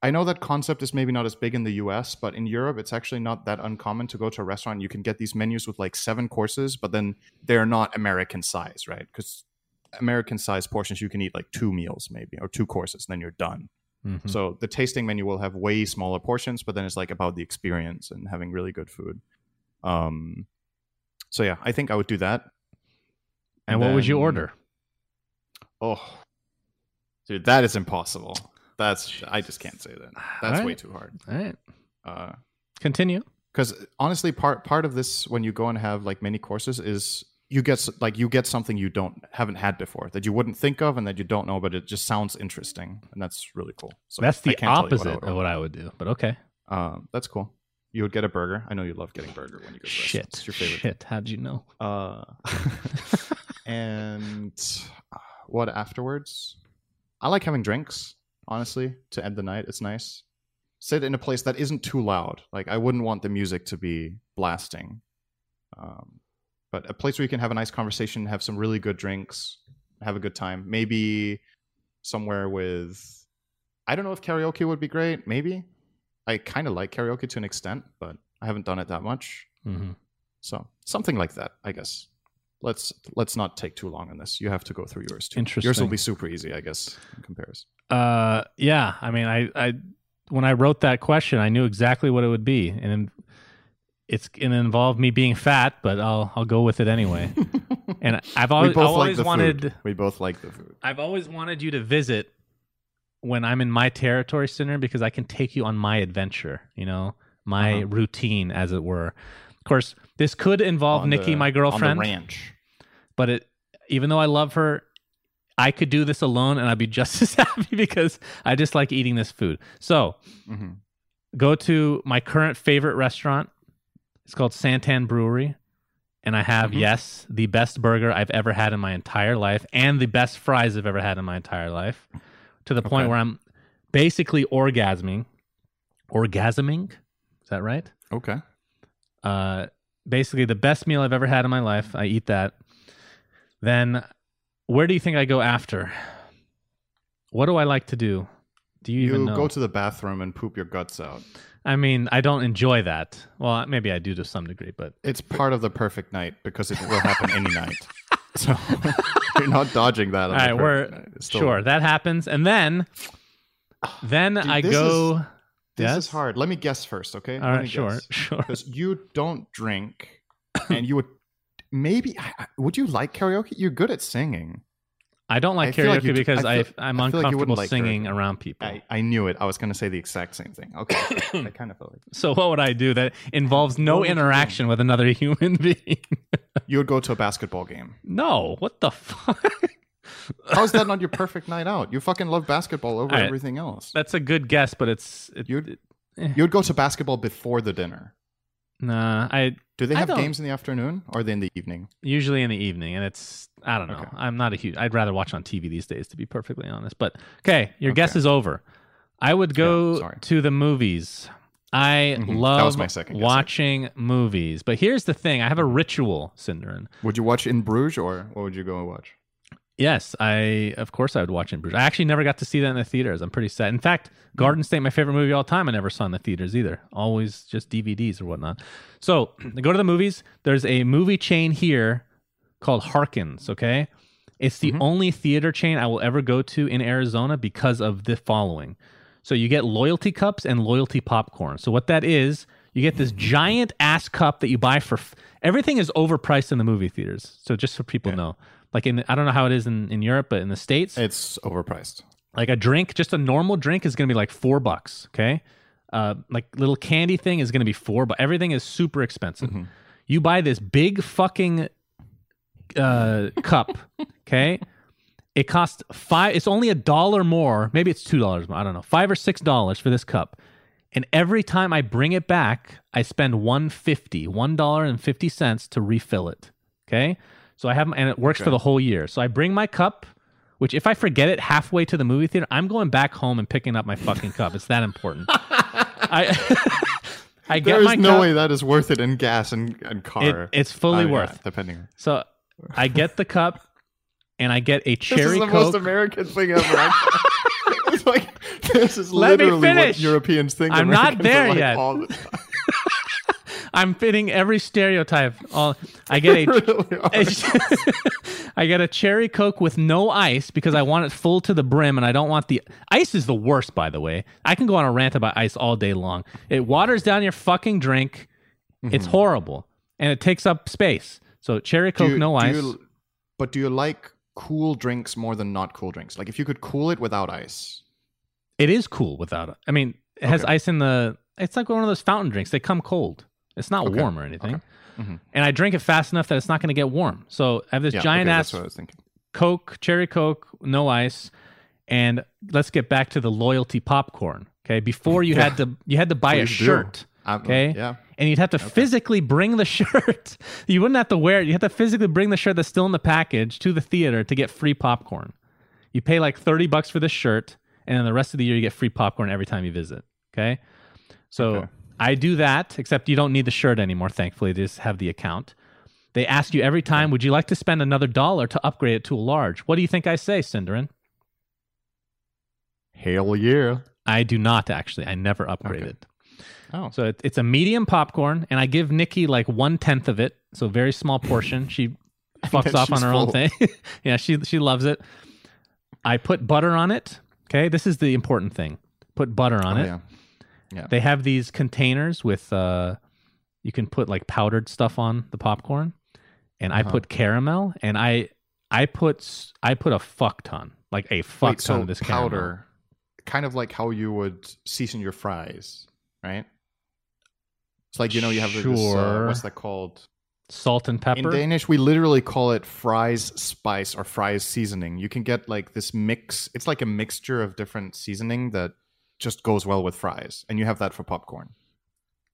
I know that concept is maybe not as big in the US, but in Europe, it's actually not that uncommon to go to a restaurant. You can get these menus with like 7 courses, but then they're not American size, right? Because American size portions, you can eat like 2 meals maybe or 2 courses and then you're done. So the tasting menu will have way smaller portions, but then it's like about the experience and having really good food. So yeah, I think I would do that. And what would you order? Oh, dude, that is impossible. I just can't say that. That's way too hard. All right. Continue. Because honestly, part of this, when you go and have like many courses, is you get like something you haven't had before that you wouldn't think of and that you don't know, but it just sounds interesting, and that's really cool. So that's the opposite of what I would do, but okay, that's cool. You would get a burger. I know you love getting burger when you go to restaurant. It's your favorite. Shit, how'd you know? And what afterwards? I like having drinks, honestly, to end the night. It's nice. Sit in a place that isn't too loud. Like I wouldn't want the music to be blasting. But a place where you can have a nice conversation, have some really good drinks, have a good time. Maybe somewhere with, I don't know if karaoke would be great. Maybe. I kind of like karaoke to an extent, but I haven't done it that much. Mm-hmm. So something like that, I guess. Let's not take too long on this. You have to go through yours too. Interesting. Yours will be super easy, I guess, in comparison. Yeah. I mean, I when I wrote that question, I knew exactly what it would be, and it's going to involve me being fat, but I'll go with it anyway. And we both like the food. I've always wanted you to visit when I'm in my territory center, because I can take you on my adventure, you know, my routine, as it were. Of course, this could involve Nikki, my girlfriend, on the ranch. But even though I love her, I could do this alone and I'd be just as happy because I just like eating this food. So go to my current favorite restaurant. It's called Santan Brewery, and I have, yes, the best burger I've ever had in my entire life and the best fries I've ever had in my entire life, to the point where I'm basically orgasming. Orgasming? Is that right? Okay. Basically the best meal I've ever had in my life. I eat that. Then where do you think I go after? What do I like to do? Do you even know? You go to the bathroom and poop your guts out. I mean, I don't enjoy that. Well, maybe I do to some degree, but... It's part of the perfect night because it will happen any night. So you're not dodging that. All right, sure, that happens. And then dude, This is hard. Let me guess first, okay? All right, sure. Because you don't drink, and you would... Would you like karaoke? You're good at singing. I don't like karaoke because I'm uncomfortable singing around people. I knew it. I was going to say the exact same thing. Okay. I kind of felt like that. So what would I do that involves no interaction with another human being? You would go to a basketball game. No. What the fuck? How's that not your perfect night out? You fucking love basketball over everything else. That's a good guess, but you'd go to basketball before the dinner. Nah, do they have games in the afternoon or are they in the evening? Usually in the evening, and I don't know. Okay. I'm not I'd rather watch on TV these days, to be perfectly honest. But okay, your guess is over. I would go to the movies. I love watching movies. But here's the thing. I have a ritual, Sindarin. Would you watch In Bruges, or what would you go and watch? Yes, of course I would watch In Bruges. I actually never got to see that in the theaters. I'm pretty sad. In fact, Garden State, my favorite movie of all time, I never saw in the theaters either. Always just DVDs or whatnot. So go to the movies. There's a movie chain here called Harkins, okay? It's the only theater chain I will ever go to in Arizona because of the following. So you get loyalty cups and loyalty popcorn. So what that is, you get this giant ass cup that you buy for... Everything is overpriced in the movie theaters. So just so people know. Like I don't know how it is in Europe, but in the States, it's overpriced. Like a drink, just a normal drink is going to be like $4, okay? Like little candy thing is going to be $4, but everything is super expensive. You buy this big fucking cup, okay? It costs it's only $1 more. Maybe it's $2 more. I don't know. $5 or $6 for this cup. And every time I bring it back, I spend $1.50, $1.50 to refill it, okay? So I have, and it works for the whole year. So I bring my cup, which if I forget it halfway to the movie theater, I'm going back home and picking up my fucking cup. It's that important. I get my cup. There is no way that is worth it in gas and car. It's fully worth. Yeah, depending. So I get the cup, and I get a cherry Coke. This is the most American thing ever. It's like, this is literally what Europeans think. I'm Americans not there like yet. All the time. I'm fitting every stereotype. I get a cherry Coke with no ice because I want it full to the brim, and I don't want the ice. Is the worst, by the way. I can go on a rant about ice all day long. It waters down your fucking drink. It's horrible, and it takes up space. So cherry Coke, no ice. But do you like cool drinks more than not cool drinks? Like if you could cool it without ice, it is cool without it. I mean, it has ice in the. It's like one of those fountain drinks. They come cold. It's not warm or anything. Mm-hmm. And I drink it fast enough that it's not going to get warm. So I have this giant-ass Coke, cherry Coke, no ice. And let's get back to the loyalty popcorn. Okay, before you had to buy a shirt. Okay, and you'd have to physically bring the shirt. You wouldn't have to wear it. You had to physically bring the shirt that's still in the package to the theater to get free popcorn. You pay like $30 for the shirt, and then the rest of the year you get free popcorn every time you visit. Okay, so I do that. Except you don't need the shirt anymore. Thankfully, they just have the account. They ask you every time, "Would you like to spend another $1 to upgrade it to a large?" What do you think I say, Sindarin? Hell yeah! I do not actually. I never upgrade it. Oh. So it's a medium popcorn, and I give Nikki like 1/10 of it, so very small portion. She fucks off on her own thing. Yeah, she loves it. I put butter on it. Okay, this is the important thing. Put butter on it. Yeah. Yeah. They have these containers with you can put like powdered stuff on the popcorn, and I put caramel, and I put a fuck ton, like a fuck ton of this powder. Caramel. Kind of like how you would season your fries, right? It's like, you know, you have this, what's that called? Salt and pepper? In Danish, we literally call it fries spice or fries seasoning. You can get like this mix. It's like a mixture of different seasoning that just goes well with fries. And you have that for popcorn.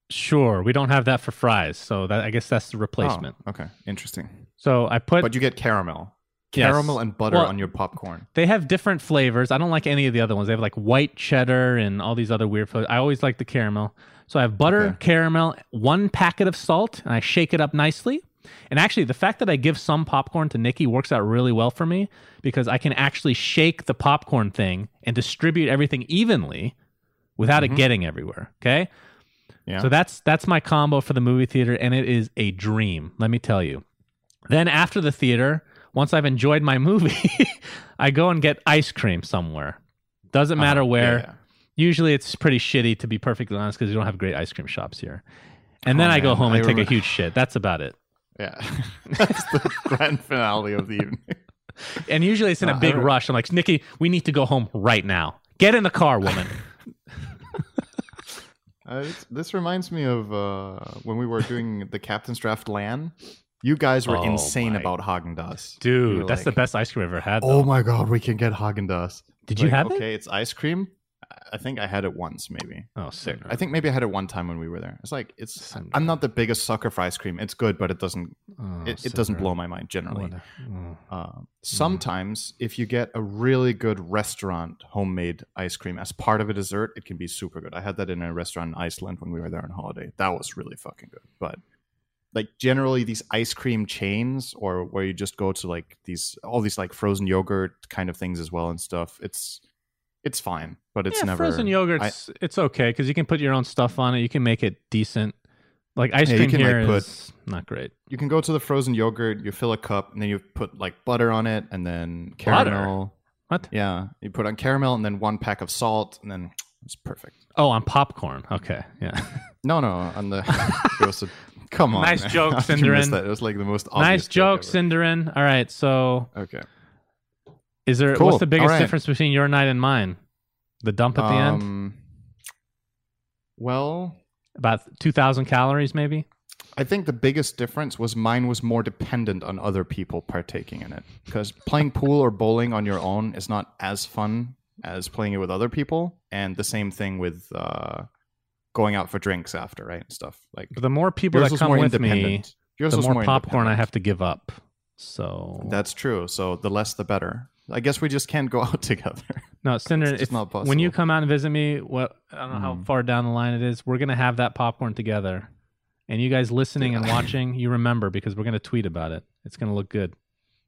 Sure. We don't have that for fries. So that, I guess that's the replacement. Oh, okay. Interesting. So I put... But you get caramel. Caramel and butter on your popcorn. They have different flavors. I don't like any of the other ones. They have like white cheddar and all these other weird flavors. I always like the caramel. So I have butter, caramel, 1 packet of salt, and I shake it up nicely. And actually, the fact that I give some popcorn to Nikki works out really well for me because I can actually shake the popcorn thing and distribute everything evenly without it getting everywhere. Okay? Yeah. So that's my combo for the movie theater, and it is a dream, let me tell you. Then after the theater... Once I've enjoyed my movie, I go and get ice cream somewhere. Doesn't matter where. Yeah. Usually it's pretty shitty, to be perfectly honest, because you don't have great ice cream shops here. And then I go home and take a huge shit. That's about it. Yeah. That's the grand finale of the evening. And usually it's in a big rush. I'm like, Nikki, we need to go home right now. Get in the car, woman. This reminds me of when we were doing the Captain's Draft LAN. You guys were insane about Häagen-Dazs. Dude, that's like, the best ice cream I've ever had. Though. Oh my God, we can get Häagen-Dazs. Did you have it? Okay, it's ice cream. I think I had it once, maybe. Oh, sick. I think maybe I had it one time when we were there. It's like, I'm not the biggest sucker for ice cream. It's good, but it doesn't blow my mind generally. Sometimes, if you get a really good restaurant homemade ice cream as part of a dessert, it can be super good. I had that in a restaurant in Iceland when we were there on holiday. That was really fucking good, but... Like generally these ice cream chains or where you just go to like all these like frozen yogurt kind of things as well and stuff. It's fine, but it's never frozen yogurt's. It's okay because you can put your own stuff on it. You can make it decent. Like ice cream here is not great. You can go to the frozen yogurt, you fill a cup, and then you put like butter on it and then caramel. Butter? What? Yeah, you put on caramel and then 1 pack of salt and then it's perfect. Oh, on popcorn. Okay, yeah. No, on the roasted. Come on. Nice joke, Sindarin. It was like the most obvious joke ever. Sindarin. All right, so is there what's the biggest difference between your night and mine? The dump at the end? Well, about 2,000 calories maybe? I think the biggest difference was mine was more dependent on other people partaking in it because playing pool or bowling on your own is not as fun as playing it with other people, and the same thing with going out for drinks after, right, and stuff. Like, but the more people that come with me, the more popcorn I have to give up. So that's true. So the less, the better. I guess we just can't go out together. No, Cinder, it's not possible. When you come out and visit me, I don't know how far down the line it is. We're gonna have that popcorn together, and you guys listening and watching, you remember because we're gonna tweet about it. It's gonna look good.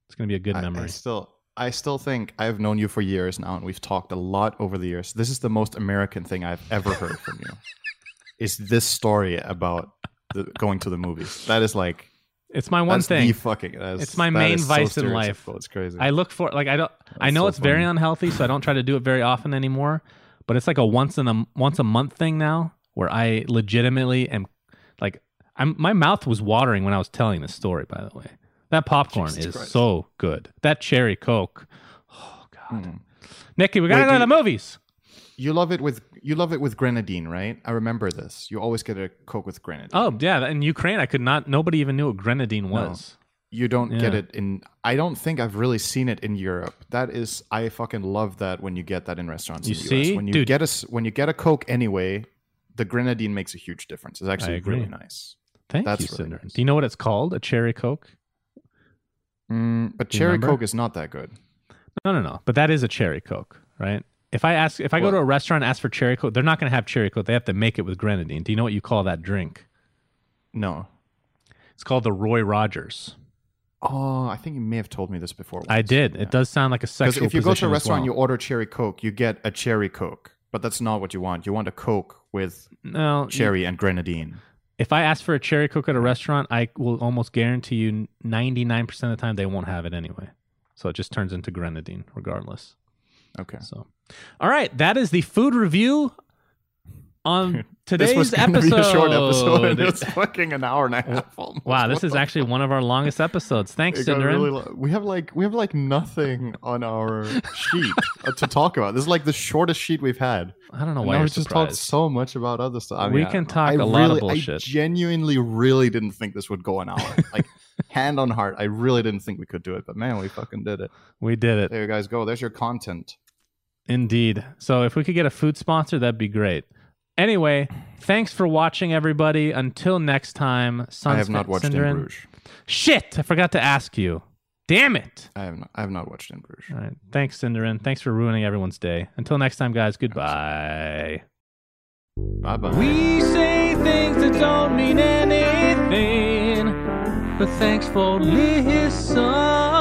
It's gonna be a good memory. I still think I've known you for years now, and we've talked a lot over the years. This is the most American thing I've ever heard from you. Is this story about going to the movies? That is like, it's my one thing. It's my main vice in life. It's crazy. I look for like I know it's very unhealthy, so I don't try to do it very often anymore. But it's like a once a month thing now, where I legitimately am like my mouth was watering when I was telling this story. By the way. That popcorn is so good. That cherry Coke. Oh, God. Nikki, we got to go to the movies. You love it with grenadine, right? I remember this. You always get a Coke with grenadine. Oh yeah, in Ukraine, nobody even knew what grenadine was. You don't get it in. I don't think I've really seen it in Europe. That is, I fucking love that when you get that in restaurants. You in the see, US. When you get a Coke anyway, the grenadine makes a huge difference. It's actually really nice. Thank you, Sindarin. Nice. Do you know what it's called? A cherry Coke? But cherry Coke is not that good. No. But that is a cherry Coke, right? If I go to a restaurant and ask for cherry Coke, they're not going to have cherry Coke. They have to make it with grenadine. Do you know what you call that drink? No. It's called the Roy Rogers. Oh, I think you may have told me this before. Once. I did. Yeah. It does sound like a sexual position. If you go to a restaurant and you order cherry Coke, you get a cherry Coke. But that's not what you want. You want a Coke with cherry and grenadine. If I ask for a cherry Coke at a restaurant, I will almost guarantee you 99% of the time they won't have it anyway. So it just turns into grenadine regardless. Okay. So, all right. That is the food review on today's episode. This was going to be a short episode, and it's fucking an hour and a half. Almost. Wow, this is actually one of our longest episodes. Thanks, Sindarin. We have nothing on our sheet to talk about. This is like the shortest sheet we've had. I don't know why. We just talked so much about other stuff. I mean, we can talk a lot of bullshit. I genuinely, really didn't think this would go an hour. Like, hand on heart, I really didn't think we could do it, but man, we fucking did it. We did it. There you guys go. There's your content. Indeed. So if we could get a food sponsor, that'd be great. Anyway, thanks for watching, everybody. Until next time, I have not watched In Bruges. Shit, I forgot to ask you. Damn it. I have not watched In Bruges. All right. Thanks, Sindarin. Thanks for ruining everyone's day. Until next time, guys, goodbye. Bye-bye. We say things that don't mean anything, but thanks for listening.